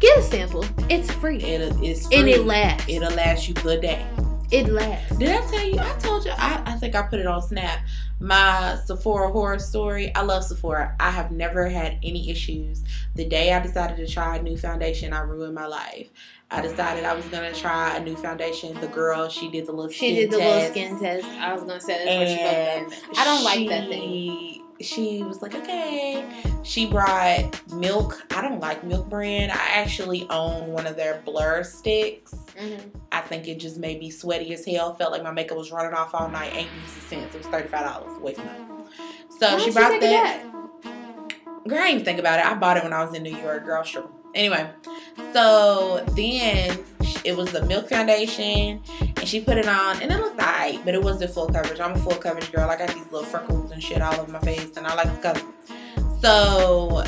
Get a sample. It's free. It, it's free. And it lasts. It'll last you for a day. It lasts. Did I tell you? I told you. I, I think I put it on Snap. My Sephora horror story. I love Sephora. I have never had any issues. The day I decided to try a new foundation, I ruined my life. I decided I was going to try a new foundation. The girl, she did the little she skin test. She did the test. little skin test. I was going to say that's what she fucked up. I don't she, like that thing. She was like, okay. She brought Milk. I don't like Milk brand. I actually own one of their blur sticks. Mm-hmm. I think it just made me sweaty as hell. Felt like my makeup was running off all night. Ain't used to since. It was thirty-five dollars. Waste money. So Why she brought that. Girl, I didn't even think about it. I bought it when I was in New York. Girl, sure. Anyway, so then it was the Milk foundation, and she put it on, and it looked alright, but it wasn't full coverage. I'm a full coverage girl. I got these little freckles and shit all over my face, and I like the color. So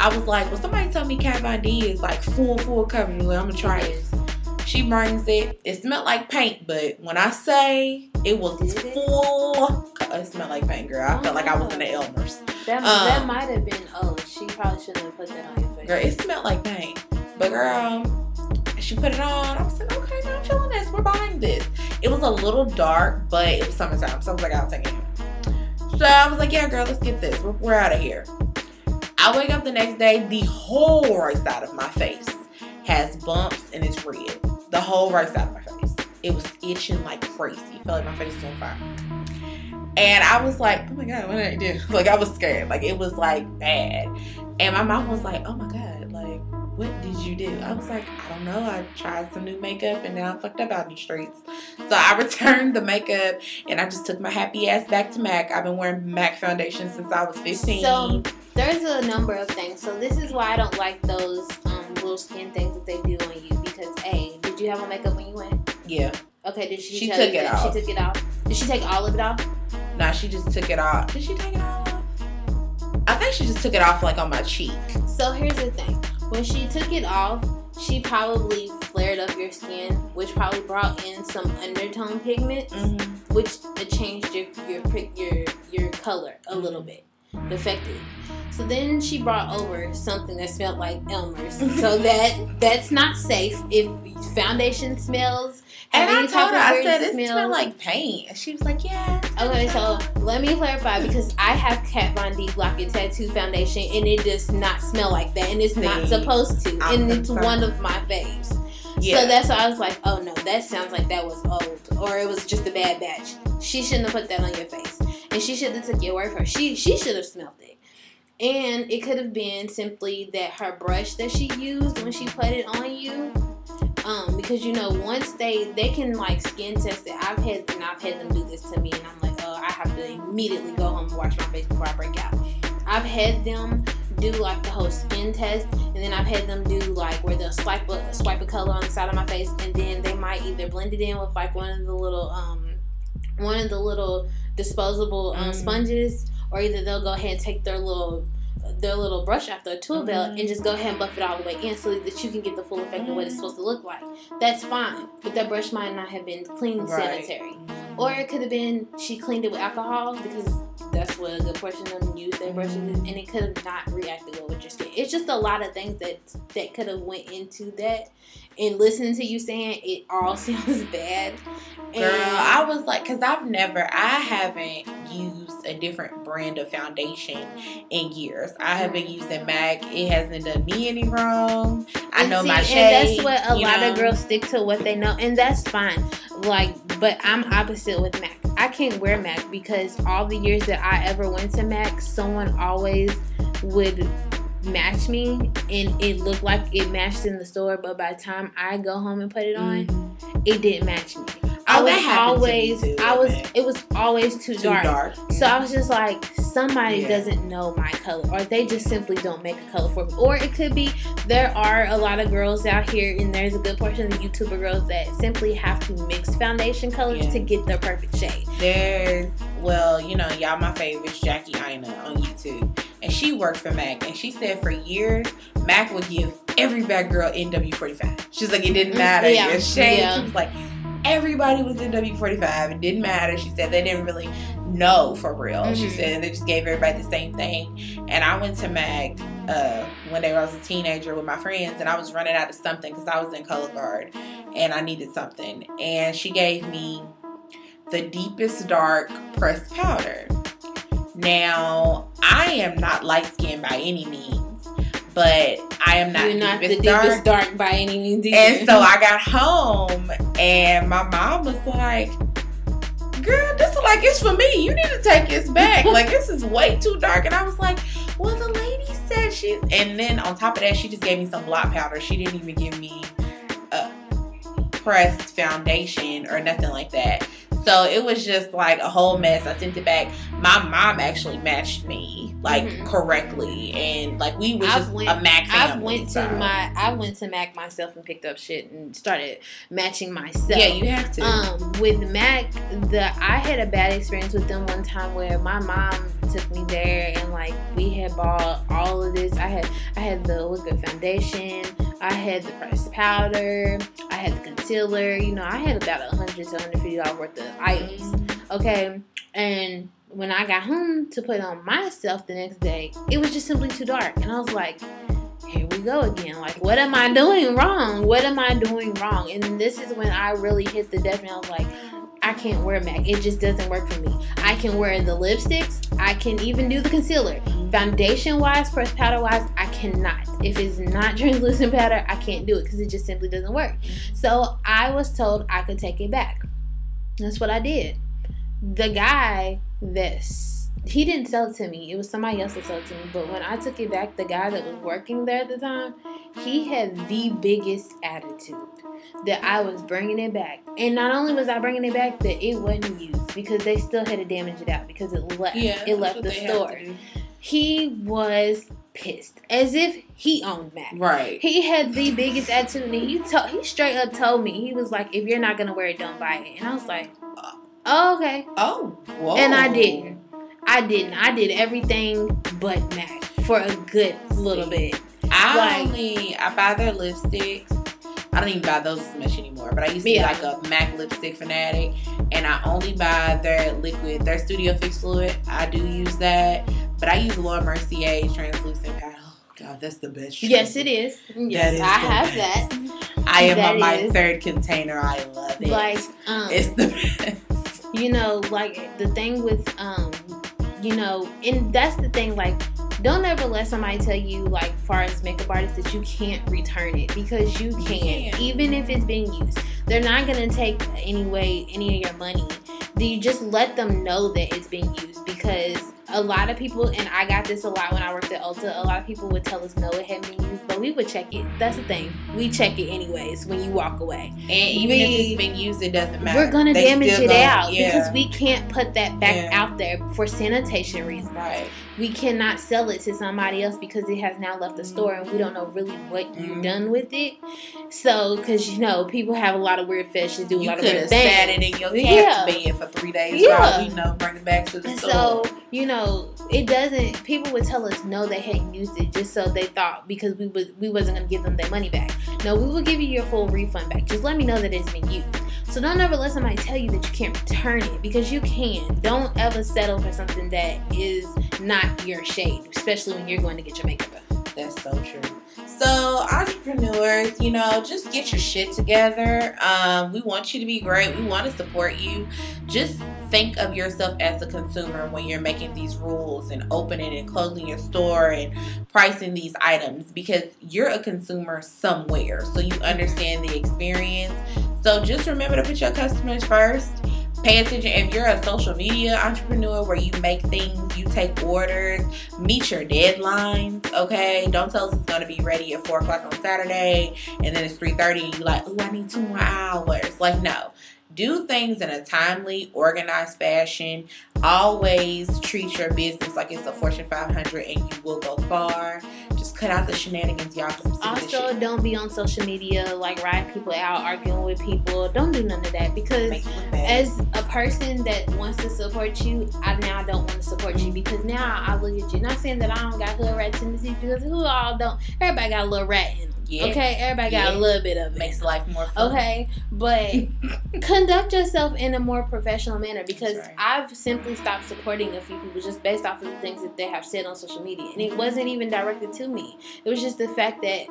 I was like, well, somebody told me Kat Von D is like full, full coverage. I'm gonna try this. She brings it. It smelled like paint, but when I say it was Did full, it? it smelled like paint, girl. I oh. felt like I was in the Elmer's. That, um, that might have been, oh, she probably shouldn't have put that on your face. Girl, it smelled like paint. But girl, she put it on. I was like, okay, now I'm feeling this. We're buying this. It was a little dark, but it was summertime. So I was like, I'll take it. So I was like, yeah, girl, let's get this. We're, we're out of here. I wake up the next day. The whole right side of my face has bumps and it's red. The whole right side of my face. It was itching like crazy. It felt like my face was on fire. And I was like, oh my God, what did I do? Like, I was scared. Like, it was, like, bad. And my mom was like, oh my God, like, what did you do? I was like, I don't know. I tried some new makeup, and now I'm fucked up out in the streets. So I returned the makeup, and I just took my happy ass back to MAC. I've been wearing MAC foundation since I was fifteen. So there's a number of things. So this is why I don't like those um, little skin things that they do on you. Because, A, did you have on makeup when you went? Yeah. Okay, did she, she tell took you it off. She took it off? Did she take all of it off? Nah, she just took it off. Did she take it all off? I think she just took it off, like, on my cheek. So, here's the thing. When she took it off, she probably flared up your skin, which probably brought in some undertone pigments, mm-hmm. which changed your your your, your color a little bit. Defective. So then she brought over something that smelled like Elmer's. So that that's not safe if foundation smells. And I told her, I said, it smells like paint. And she was like, yeah. Okay, so let me clarify, because I have Kat Von D Locket Tattoo Foundation, and it does not smell like that, and it's See, not supposed to, I'm and it's concerned. One of my faves. Yeah. So that's why I was like, oh no, that sounds like that was old, or it was just a bad batch. She shouldn't have put that on your face. And she should have took your word for her. She she should have smelled it. And it could have been simply that her brush that she used when she put it on you. Um, because, you know, once they, they can, like, skin test it. I've had, and I've had them do this to me. And I'm like, oh, I have to immediately go home and wash my face before I break out. I've had them do, like, the whole skin test. And then I've had them do, like, where they'll swipe a, swipe a color on the side of my face. And then they might either blend it in with, like, one of the little, um, one of the little disposable um, mm. sponges, or either they'll go ahead and take their little their little brush after a tool belt and just go ahead and buff it all the way in so that you can get the full effect of what it's supposed to look like. That's fine, but that brush might not have been clean and sanitary. Or it could have been she cleaned it with alcohol, because that's what a good portion of them use their brushes, and it could have not reacted well with your skin. It's just a lot of things that that could have went into that. And listening to you saying it all sounds bad. And girl, I was like, because I've never, I haven't used a different brand of foundation in years. I have been using MAC. It hasn't done me any wrong. I and know see, my shade. And that's what a lot know? of girls stick to what they know, and that's fine. Like, but I'm opposite with MAC. I can't wear MAC because all the years that I ever went to MAC, someone always would match me, and it looked like it matched in the store, but by the time I go home and put it on, mm-hmm. it didn't match me. I oh, was that always, to me too, I was, man. It was always too, too dark. dark. So yeah. I was just like, somebody yeah. doesn't know my color, or they just simply don't make a color for me. Or it could be there are a lot of girls out here, and there's a good portion of the YouTuber girls that simply have to mix foundation colors yeah. to get the perfect shade. There's, well, you know, y'all, my favorite's Jackie Aina on YouTube, and she works for MAC, and she said for years MAC would give every bad girl N W forty-five. She's like, it didn't matter. Yeah. Your shade. Yeah. She was like, everybody was in W forty-five. It didn't matter. She said they didn't really know for real. Mm-hmm. She said they just gave everybody the same thing. And I went to MAC uh, one day when I was a teenager with my friends, and I was running out of something because I was in color guard and I needed something. And she gave me the deepest dark pressed powder. Now, I am not light-skinned by any means, but I am not, You're not deepest, the deepest dark. dark by any means either. And so I got home, and my mom was like, girl, this is like, it's for me. You need to take this back. Like, this is way too dark. And I was like, well, the lady said she... And then on top of that, she just gave me some blot powder. She didn't even give me a pressed foundation or nothing like that. So it was just like a whole mess. I sent it back. My mom actually matched me like mm-hmm. correctly, and like we was just went, a MAC family. I went so. to my I went to MAC myself and picked up shit and started matching myself. Yeah, you have to. Um, with MAC, the I had a bad experience with them one time where my mom took me there, and like we had bought all of this. I had I had the liquid foundation. I had the pressed powder. I had the concealer. You know, I had about a hundred to hundred fifty dollars worth of items. Okay, and when I got home to put on myself the next day, it was just simply too dark, and I was like, here we go again. Like, what am I doing wrong? What am I doing wrong? And this is when I really hit the death, and I was like, I can't wear MAC. It just doesn't work for me. I can wear the lipsticks. I can even do the concealer. Foundation-wise, pressed powder-wise, I cannot. If it's not translucent powder, I can't do it because it just simply doesn't work. So I was told I could take it back. That's what I did. The guy that he didn't sell it to me. It was somebody else that sold it to me. But when I took it back, the guy that was working there at the time, he had the biggest attitude that I was bringing it back. And not only was I bringing it back, that it wasn't used because they still had to damage it out because it left. Yeah, it left the store. He was pissed, as if he owned MAC. Right. He had the biggest attitude, and he told he straight up told me, he was like, "If you're not gonna wear it, don't buy it." And I was like, "Oh, okay." Oh, whoa. And I didn't. I didn't. I did everything but MAC for a good little bit. I like, only I buy their lipsticks. I don't even buy those as much anymore, but I used to yeah. be like a MAC lipstick fanatic, and I only buy their liquid, their Studio Fix Fluid. I do use that. But I use Laura Mercier translucent powder. Oh, God, that's the best. Yes, it is. Yes, is I have best. that. I am that on my is. third container. I love it. Like, um, it's the best. You know, like the thing with, um, you know, and that's the thing. Like, don't ever let somebody tell you, like, far as makeup artists, that you can't return it, because you can, yeah. even if it's been used. They're not gonna take anyway any of your money. You just let them know that it's being used, because a lot of people, and I got this a lot when I worked at Ulta, a lot of people would tell us no, it hadn't been used, but we would check it. That's the thing. We check it anyways when you walk away. And even we, if it's been used, it doesn't matter. We're going to damage it out yeah. because we can't put that back yeah. out there for sanitation reasons. Right. we cannot sell it to somebody else because it has now left the store and we don't know really what you've done with it. So, because, you know, people have a lot of weird fetishes, do a you lot of weird things. You could have sat it in your cat's yeah. bed for three days, yeah. you know, bring it back to the and store. So, you know, it doesn't, people would tell us no, they hadn't used it just so they thought because we, would, we wasn't going to give them their money back. No, we will give you your full refund back. Just let me know that it's been used. So don't ever let somebody tell you that you can't return it because you can. Don't ever settle for something that is not your shade, especially when you're going to get your makeup done. That's so true. So entrepreneurs, you know, just get your shit together. Um, we want you to be great. We want to support you. Just think of yourself as a consumer when you're making these rules and opening and closing your store and pricing these items because you're a consumer somewhere. So you understand the experience. So just remember to put your customers first. Pay attention if you're a social media entrepreneur where you make things, you take orders, meet your deadlines, okay? Don't tell us it's going to be ready at four o'clock on Saturday and then it's three thirty and you're like, oh, I need two more hours. Like, no. Do things in a timely, organized fashion. Always treat your business like it's a Fortune five hundred and you will go far. Just cut out the shenanigans, y'all. Also, don't be on social media, like riding people out, arguing with people. Don't do none of that because as a person that wants to support you, I now don't want to support you because now I look at you. Not saying that I don't got hood rat tendencies because who all don't? Everybody got a little rat in them. Yeah. Okay, everybody got yeah. a little bit of it. Makes life more fun. Okay, but conduct yourself in a more professional manner because right. I've simply stopped supporting a few people just based off of the things that they have said on social media. And it wasn't even directed to me. It was just the fact that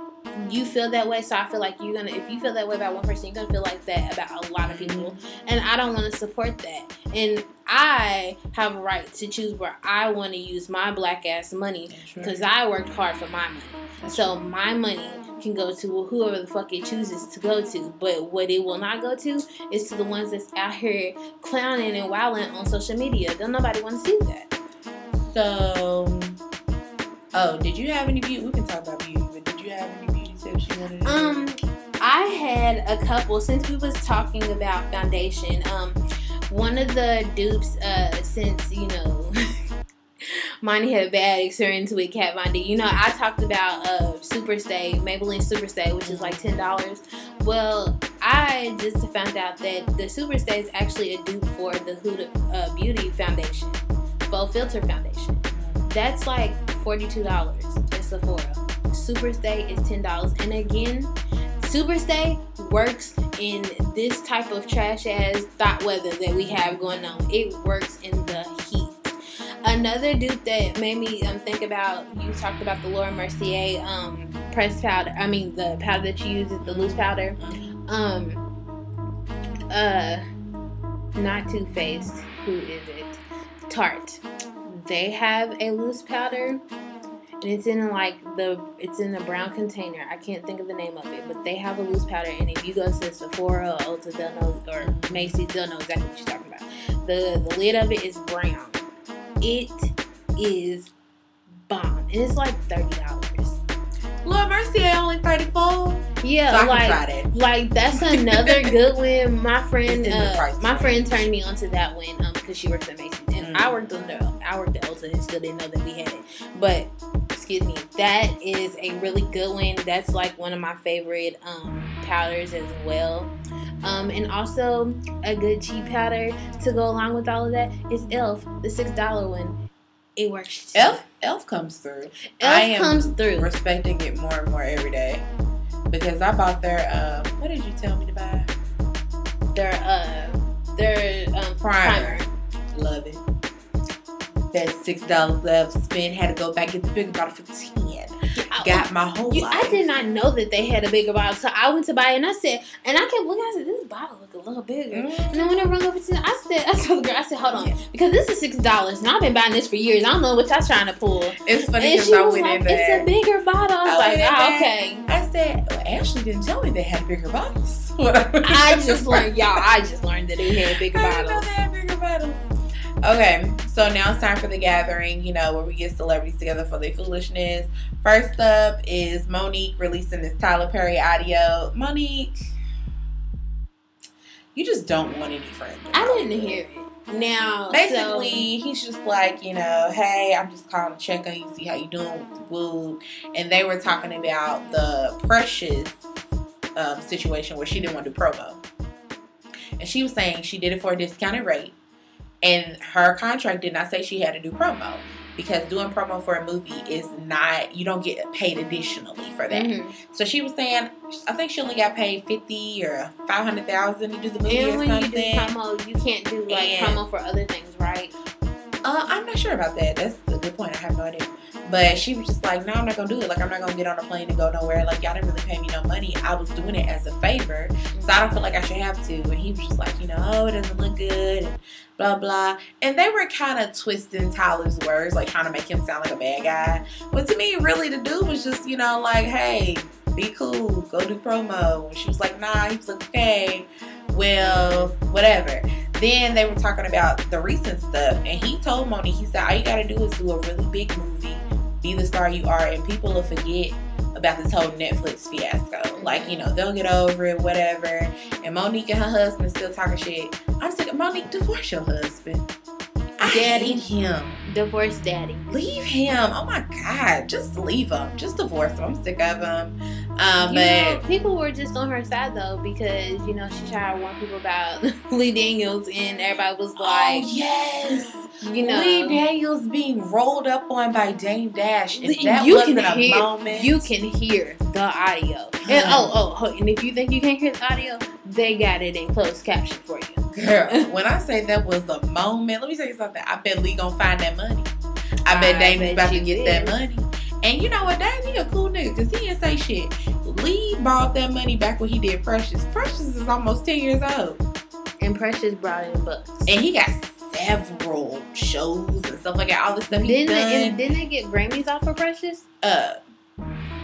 you feel that way, so I feel like you're gonna, if you feel that way about one person, you're gonna feel like that about a lot of people. And I don't want to support that. And I have a right to choose where I want to use my black ass money because I worked hard for my money. That's so true. My money can go to whoever the fuck it chooses to go to, but what it will not go to is to the ones that's out here clowning and wilding on social media. Don't nobody want to see that. So, oh, did you have any beauty? We can talk about beauty, but did you have any beauty tips you wanted to do? Um, I had a couple since we was talking about foundation. Um, one of the dupes, uh, since you know. Monty had a bad experience with Kat Von D. You know, I talked about uh, Superstay, Maybelline Superstay, which is like ten dollars. Well, I just found out that the Superstay is actually a dupe for the Huda uh, Beauty Foundation, Faux Filter Foundation. That's like forty-two dollars at Sephora. Superstay is ten dollars. And again, Superstay works in this type of trash-ass hot weather that we have going on. It works in the heat. Another dupe that made me um, think about, you talked about the Laura Mercier um, pressed powder. I mean, the powder that you use is the loose powder. Um, uh, not Too Faced. Who is it? Tarte. They have a loose powder, and it's in like the it's in a brown container. I can't think of the name of it, but they have a loose powder. And if you go to Sephora or Ulta, they'll know, or Macy's, they'll know exactly what you're talking about. The the lid of it is brown. It is bomb. And it's like thirty dollars. Lord Mercier only thirty-four. Yeah, so like, like that's another good one. My friend, uh, my friend turned me onto that one um, because she works at Macy's, and mm. I worked on the I worked at Ulta and still didn't know that we had it. But excuse me, that is a really good one. That's like one of my favorite um, powders as well. Um, and also a good cheap powder to go along with all of that is Elf, the six dollars one. It works. Elf, Elf comes through. Elf comes through. Respecting it more and more every day because I bought their. Uh, what did you tell me to buy? Their uh, their um, primer. primer. Love it. That six dollars Elf spend had to go back and get the bigger bottle for ten. Got my whole you, life. I did not know that they had a bigger bottle, so I went to buy it, and I said, and I kept looking. I said, "This bottle look a little bigger." Mm-hmm. And then when I rung over to, I said, "I told the girl, I said, hold on, yeah. because this is six dollars, and I've been buying this for years. I don't know what y'all trying to pull." It's funny because I went like, in there. It's a bigger bottle. I was I like, oh, okay. I said, well, Ashley didn't tell me they had bigger bottles. I just learned, y'all. I just learned that they had bigger I bottles. I didn't know they had bigger bottles. Okay, so now it's time for the gathering, you know, where we get celebrities together for their foolishness. First up is Monique releasing this Tyler Perry audio. Monique, you just don't want any friends. I didn't hear it. Now, basically, so, he's just like, you know, hey, I'm just calling to check on you, see how you doing with the boo. And they were talking about the Precious um, situation where she didn't want to do promo. And she was saying she did it for a discounted rate. And her contract did not say she had to do promo. Because doing promo for a movie is not, you don't get paid additionally for that. Mm-hmm. So she was saying, I think she only got paid fifty or five hundred thousand to do the movie and or something. When you do promo, you can't do like and, promo for other things, right? Uh, I'm not sure about that. That's a good point. I have no idea. But she was just like, no, I'm not going to do it. Like, I'm not going to get on a plane and go nowhere. Like, y'all didn't really pay me no money. I was doing it as a favor. So I don't feel like I should have to. And he was just like, you know, oh, it doesn't look good. And blah, blah. And they were kind of twisting Tyler's words, like trying to make him sound like a bad guy. But to me, really, the dude was just, you know, like, hey, be cool. Go do promo. And she was like, nah. He was like, okay, well, whatever. Then they were talking about the recent stuff, and he told Monique, he said, all you gotta do is do a really big movie, be the star you are, and people will forget about this whole Netflix fiasco. Like, you know, they'll get over it, whatever. And Monique and her husband still talking shit. I'm sick of Monique, divorce your husband. I Daddy. Hate him. Divorce Daddy. Leave him. Oh my God. Just leave him. Just divorce him. I'm sick of him. Um, you but know, people were just on her side though because, you know, she tried to warn people about Lee Daniels and everybody was like, oh, yes. You know, Lee Daniels being rolled up on by Dame Dash. If that you wasn't can a hear, moment. You can hear the audio. Hmm. And oh, oh, and if you think you can't hear the audio, they got it in closed caption for you. Girl, when I say that was the moment, let me tell you something. I bet Lee gonna find that money. I bet Dame's about to get that money. And you know what, Dame, he a cool nigga because he didn't say shit. Lee brought that money back when he did Precious. Precious is almost ten years old. And Precious brought in books. And he got several shows and stuff like that. All this stuff he's done. Didn't they get Grammys off for Precious? Uh,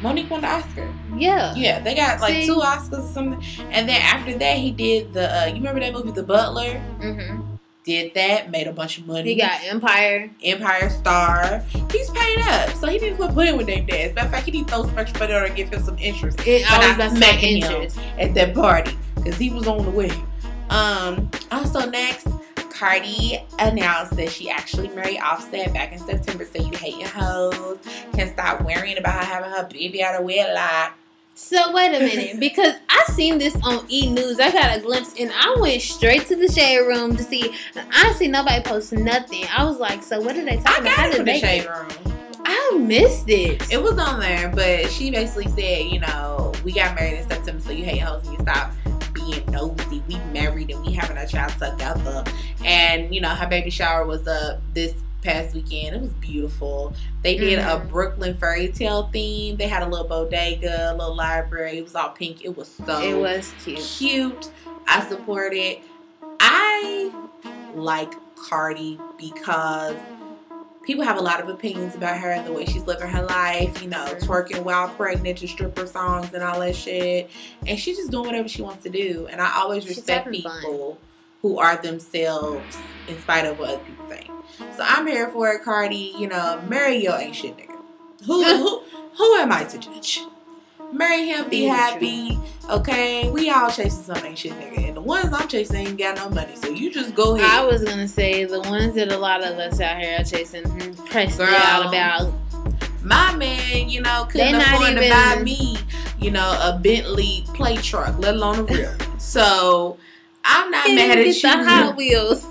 Monique won the Oscar. Yeah. Yeah, they got like See? two Oscars or something. And then after that, he did the, uh, you remember that movie, The Butler? Mm-hmm. Did that, made a bunch of money. He got Empire. Empire Star. He's paid up. So he didn't quit playing with Dame Dash. Matter of fact, he needs to throw some extra money on and give him some interest. It always got some interest. At that party. Because he was on the way. Um, also next, Cardi announced that she actually married Offset back in September. So you hating hoes can stop worrying about her having her baby out of wedlock. So wait a minute, because I seen this on E! News. I got a glimpse and I went straight to the shade room to see. I didn't see nobody post nothing. I was like, so what did they talk about? I got it from the shade room. I missed it. It was on there, but she basically said, you know, we got married in September, so you hate hoes and you stop being nosy. We married and we having a child together. And, you know, her baby shower was up this past weekend. It was beautiful. They did mm-hmm. a Brooklyn fairy tale theme. They had a little bodega, a little library. It was all pink. It was so it was cute. Cute. I support it. I like Cardi because people have a lot of opinions about her and the way she's living her life, you know, twerking while pregnant to stripper songs and all that shit. And she's just doing whatever she wants to do. And I always she's respect people fun. who are themselves in spite of what other people think. So I'm here for it, Cardi. You know, marry your ain't shit nigga. Who who who am I to judge? Marry him, be happy. Okay, we all chasing some ain't shit nigga, and the ones I'm chasing ain't got no money. So you just go ahead. I was gonna say the ones that a lot of us out here are chasing, mm-hmm, press out about. My man, you know, couldn't afford to buy me, you know, a Bentley play truck, let alone a real. So. I'm not mad at you. Hot Wheels.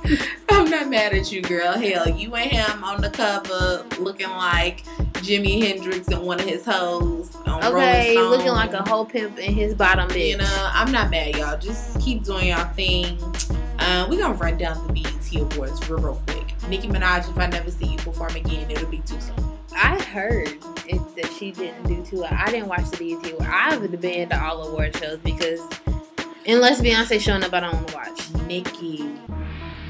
I'm not mad at you, girl. Hell, you and him on the cover looking like Jimi Hendrix and one of his hoes on okay, Rolling Stone. Looking like a whole pimp in his bottom bitch. You know, I'm not mad, y'all. Just keep doing y'all thing. Uh, we're going to run down the B E T Awards real, real quick. Nicki Minaj, if I never see you perform again, it'll be too soon. I heard it, that she didn't do too well. I didn't watch the B E T Awards. I've banned all award shows because... Unless Beyonce showing up, I don't want to watch. Nikki,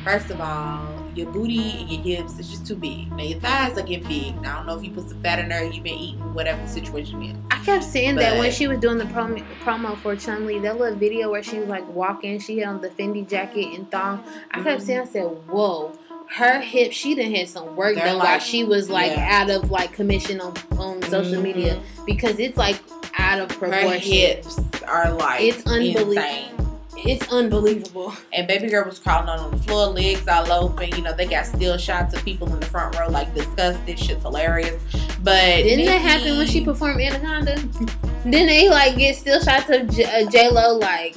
first of all, your booty and your hips is just too big. Now, your thighs are getting big. Now, I don't know if you put some fat in her, you've been eating, whatever the situation is. I kept saying but, that when she was doing the prom- promo for Chun-Li, that little video where she was like walking, she had on the Fendi jacket and thong. I mm-hmm. kept saying, I said, whoa. Her hips, she done had some work done like, while she was like yeah. out of like commission on, on social mm-hmm. media because it's like out of proportion. Her hips are like it's unbelievable. Insane. It's unbelievable. And baby girl was crawling on, on the floor, legs all open. You know, they got still shots of people in the front row, like, disgusted. Shit's hilarious. But didn't Nicki... that happen when she performed Anaconda? Didn't they, like, get still shots of J- uh, J-Lo, like...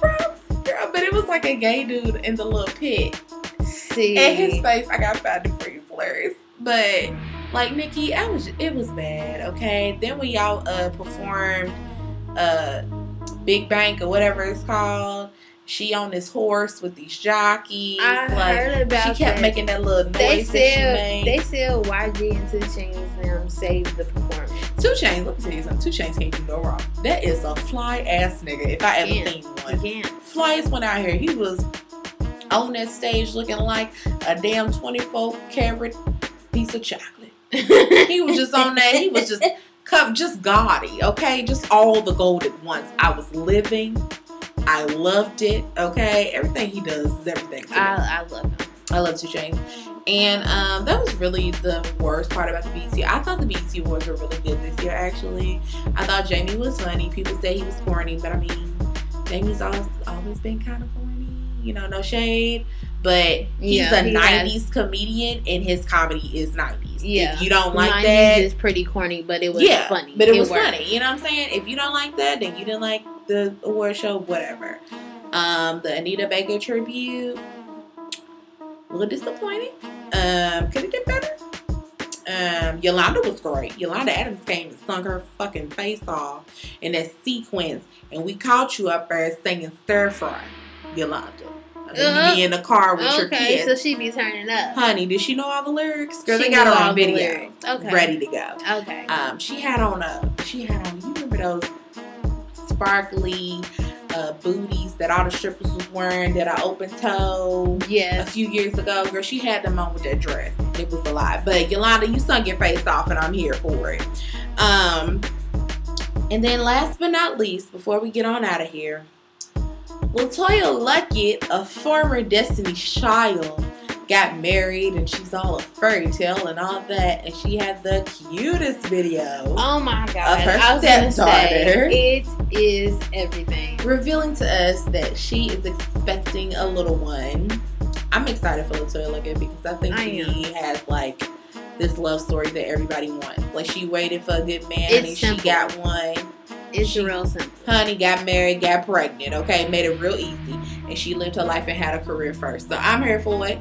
Bro, girl, but it was, like, a gay dude in the little pit. See. And his face, like, I found it pretty hilarious. But, like, Nicki, I was, it was bad, okay? Then when y'all uh, performed... uh. Big Bank or whatever it's called. She on this horse with these jockeys. I like, heard about She kept that. making that little noise they that sell, she made. They sell Y G and two Chainz them save the performance. two Chainz, let me tell you something. two Chainz can't do no wrong. That is a fly ass nigga if I ever seen one. He can't. Flyest one out here. He was on that stage looking like a damn twenty-four karat piece of chocolate. He was just on that. He was just... Cup, just gaudy, okay? Just all the gold at once. I was living. I loved it, okay? Everything he does is everything. I, I love him. I love two Chainz. And um, that was really the worst part about the B E T. I thought the B E T Awards were really good this year, actually. I thought Jamie was funny. People say he was corny, but I mean, Jamie's always, always been kind of corny. You know, no shade. But he's yeah, a he nineties has. comedian, and his comedy is nineties. Yeah. If you don't like nineties that. nineties is pretty corny, but it was yeah, funny. But it, it was worked. funny. You know what I'm saying? If you don't like that, then you didn't like the award show, whatever. Um, the Anita Baker tribute. A little disappointing. Um, could it get better? Um, Yolanda was great. Yolanda Adams came and sung her fucking face off in that sequence. And we caught you up there singing Stir Fry, Yolanda. Uh, you be in the car with okay, your kids. Okay, so she be turning up. Honey, did she know all the lyrics? Girl, she they got her on video. Okay. Ready to go. Okay. Um, she had on a, she had on, you remember those sparkly uh, booties that all the strippers was wearing that I open toe yes. a few years ago? Girl, she had them on with that dress. It was a lot. But Yolanda, you sung your face off and I'm here for it. Um, and then last but not least, before we get on out of here, well, Toya Luckett, a former Destiny's Child, got married and she's all a fairy tale and all that. And she had the cutest video. Oh my God. Of her stepdaughter. It is everything. Revealing to us that she is expecting a little one. I'm excited for Toya Luckett because I think I she am. has like this love story that everybody wants. Like she waited for a good man it's and simple. she got one. It's she, real simple. Honey got married, got pregnant, okay? Made it real easy. And she lived her life and had a career first. So I'm here for it.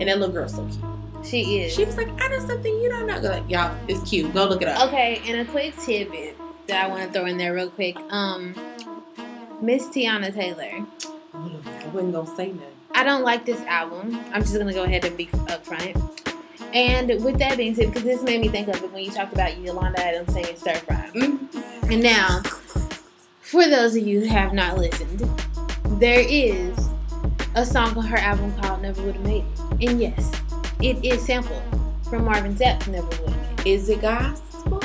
And that little girl's so cute. She is. She was like, I know something you don't know. Like, y'all, it's cute. Go look it up. Okay, and a quick tidbit that I want to throw in there real quick. Um, Miss Tiana Taylor. I wasn't going to say nothing. I don't like this album. I'm just going to go ahead and be upfront. And with that being said, because this made me think of it when you talked about Yolanda Adams singing Stir Fry. Mm-hmm. And now, for those of you who have not listened, there is a song on her album called Never Would Have Made It. And yes, it is sampled from Marvin Sapp's Never Would Have Made It. Is it gospel?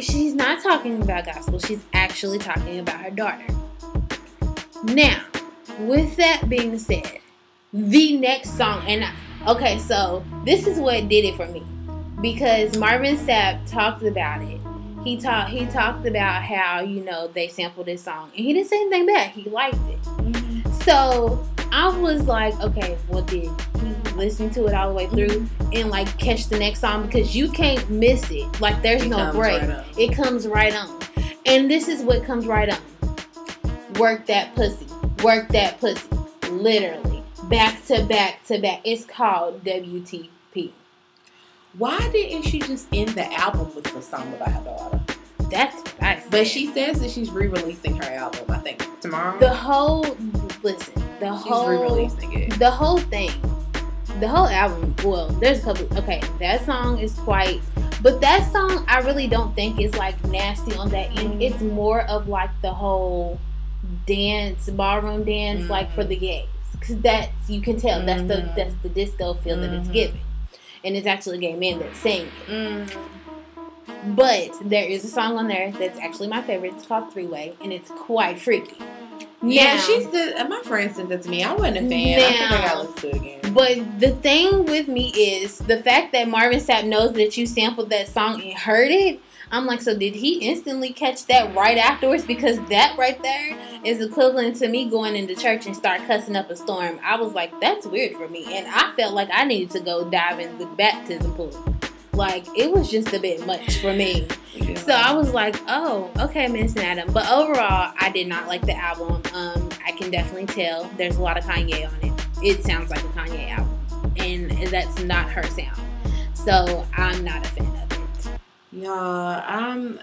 She's not talking about gospel. She's actually talking about her daughter. Now, with that being said, the next song, and I, Okay, so this is what did it for me, because Marvin Sapp talked about it. He talked he talked about how, you know, they sampled this song, and he didn't say anything bad. He liked it. Mm-hmm. So I was like, okay, well, did he listen to it all the way through mm-hmm. and like catch the next song? Because you can't miss it. Like, there's it no break. Right, it comes right on. And this is what comes right on. Work that pussy. Work that pussy. Literally. Back to back to back. It's called W T P. Why didn't she just end the album with the song about her daughter? That's what I said. But she says that she's re-releasing her album, I think, tomorrow. The whole, listen, the she's whole, re-releasing it. The whole thing, the whole album, well, there's a couple, okay, that song is quite, but that song, I really don't think is like nasty on that end. Mm-hmm. It's more of like the whole dance, ballroom dance, mm-hmm. like for the gay. Cause that's, you can tell, that's the that's the disco feel mm-hmm. that it's giving. And it's actually a gay man that's singing it. Mm-hmm. But there is a song on there that's actually my favorite. It's called Three Way, and it's quite freaky. Yeah, now, she's the, my friend sent it to me. I wasn't a fan. Now, I think I gotta listen to it again. But the thing with me is the fact that Marvin Sapp knows that you sampled that song and heard it. I'm like, so did he instantly catch that right afterwards? Because that right there is equivalent to me going into church and start cussing up a storm. I was like, that's weird for me. And I felt like I needed to go dive in the baptism pool. Like, it was just a bit much for me. Yeah. So I was like, oh, okay, Miss Adam. But overall, I did not like the album. Um, I can definitely tell there's a lot of Kanye on it. It sounds like a Kanye album. And that's not her sound. So I'm not a fan of it. Y'all, I'm,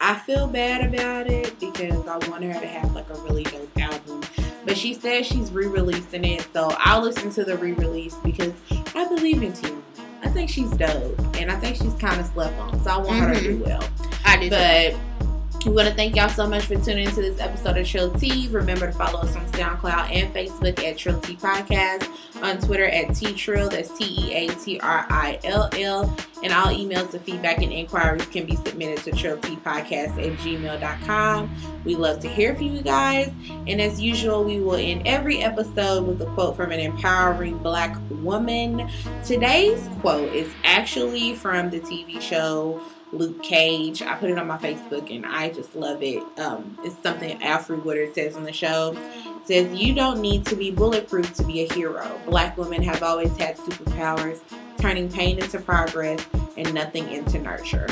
I feel bad about it because I want her to have like a really dope album. But she says she's re-releasing it. So I'll listen to the re-release because I believe in you. I think she's dope, and I think she's kind of slept on, so I want mm-hmm. her to do well. I do. But we want to thank y'all so much for tuning into this episode of Trill Tea. Remember to follow us on SoundCloud and Facebook at Trill Tea Podcast, on Twitter at T Trill, that's T E A T R I L L, and all emails and feedback and inquiries can be submitted to trill tea podcast at gmail dot com. We love to hear from you guys, and as usual, we will end every episode with a quote from an empowering Black woman. Today's quote is actually from the T V show Luke Cage. I put it on my Facebook and I just love it. Um, it's something Alfred Woodard says on the show. It says, "You don't need to be bulletproof to be a hero. Black women have always had superpowers, turning pain into progress and nothing into nurture."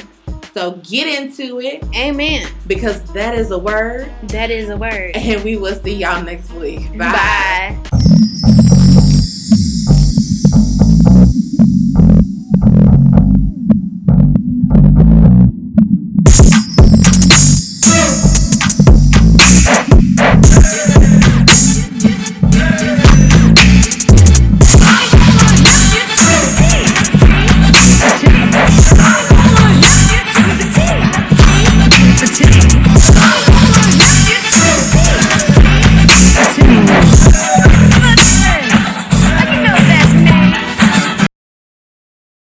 So get into it. Amen. Because that is a word. That is a word. And we will see y'all next week. Bye. Bye.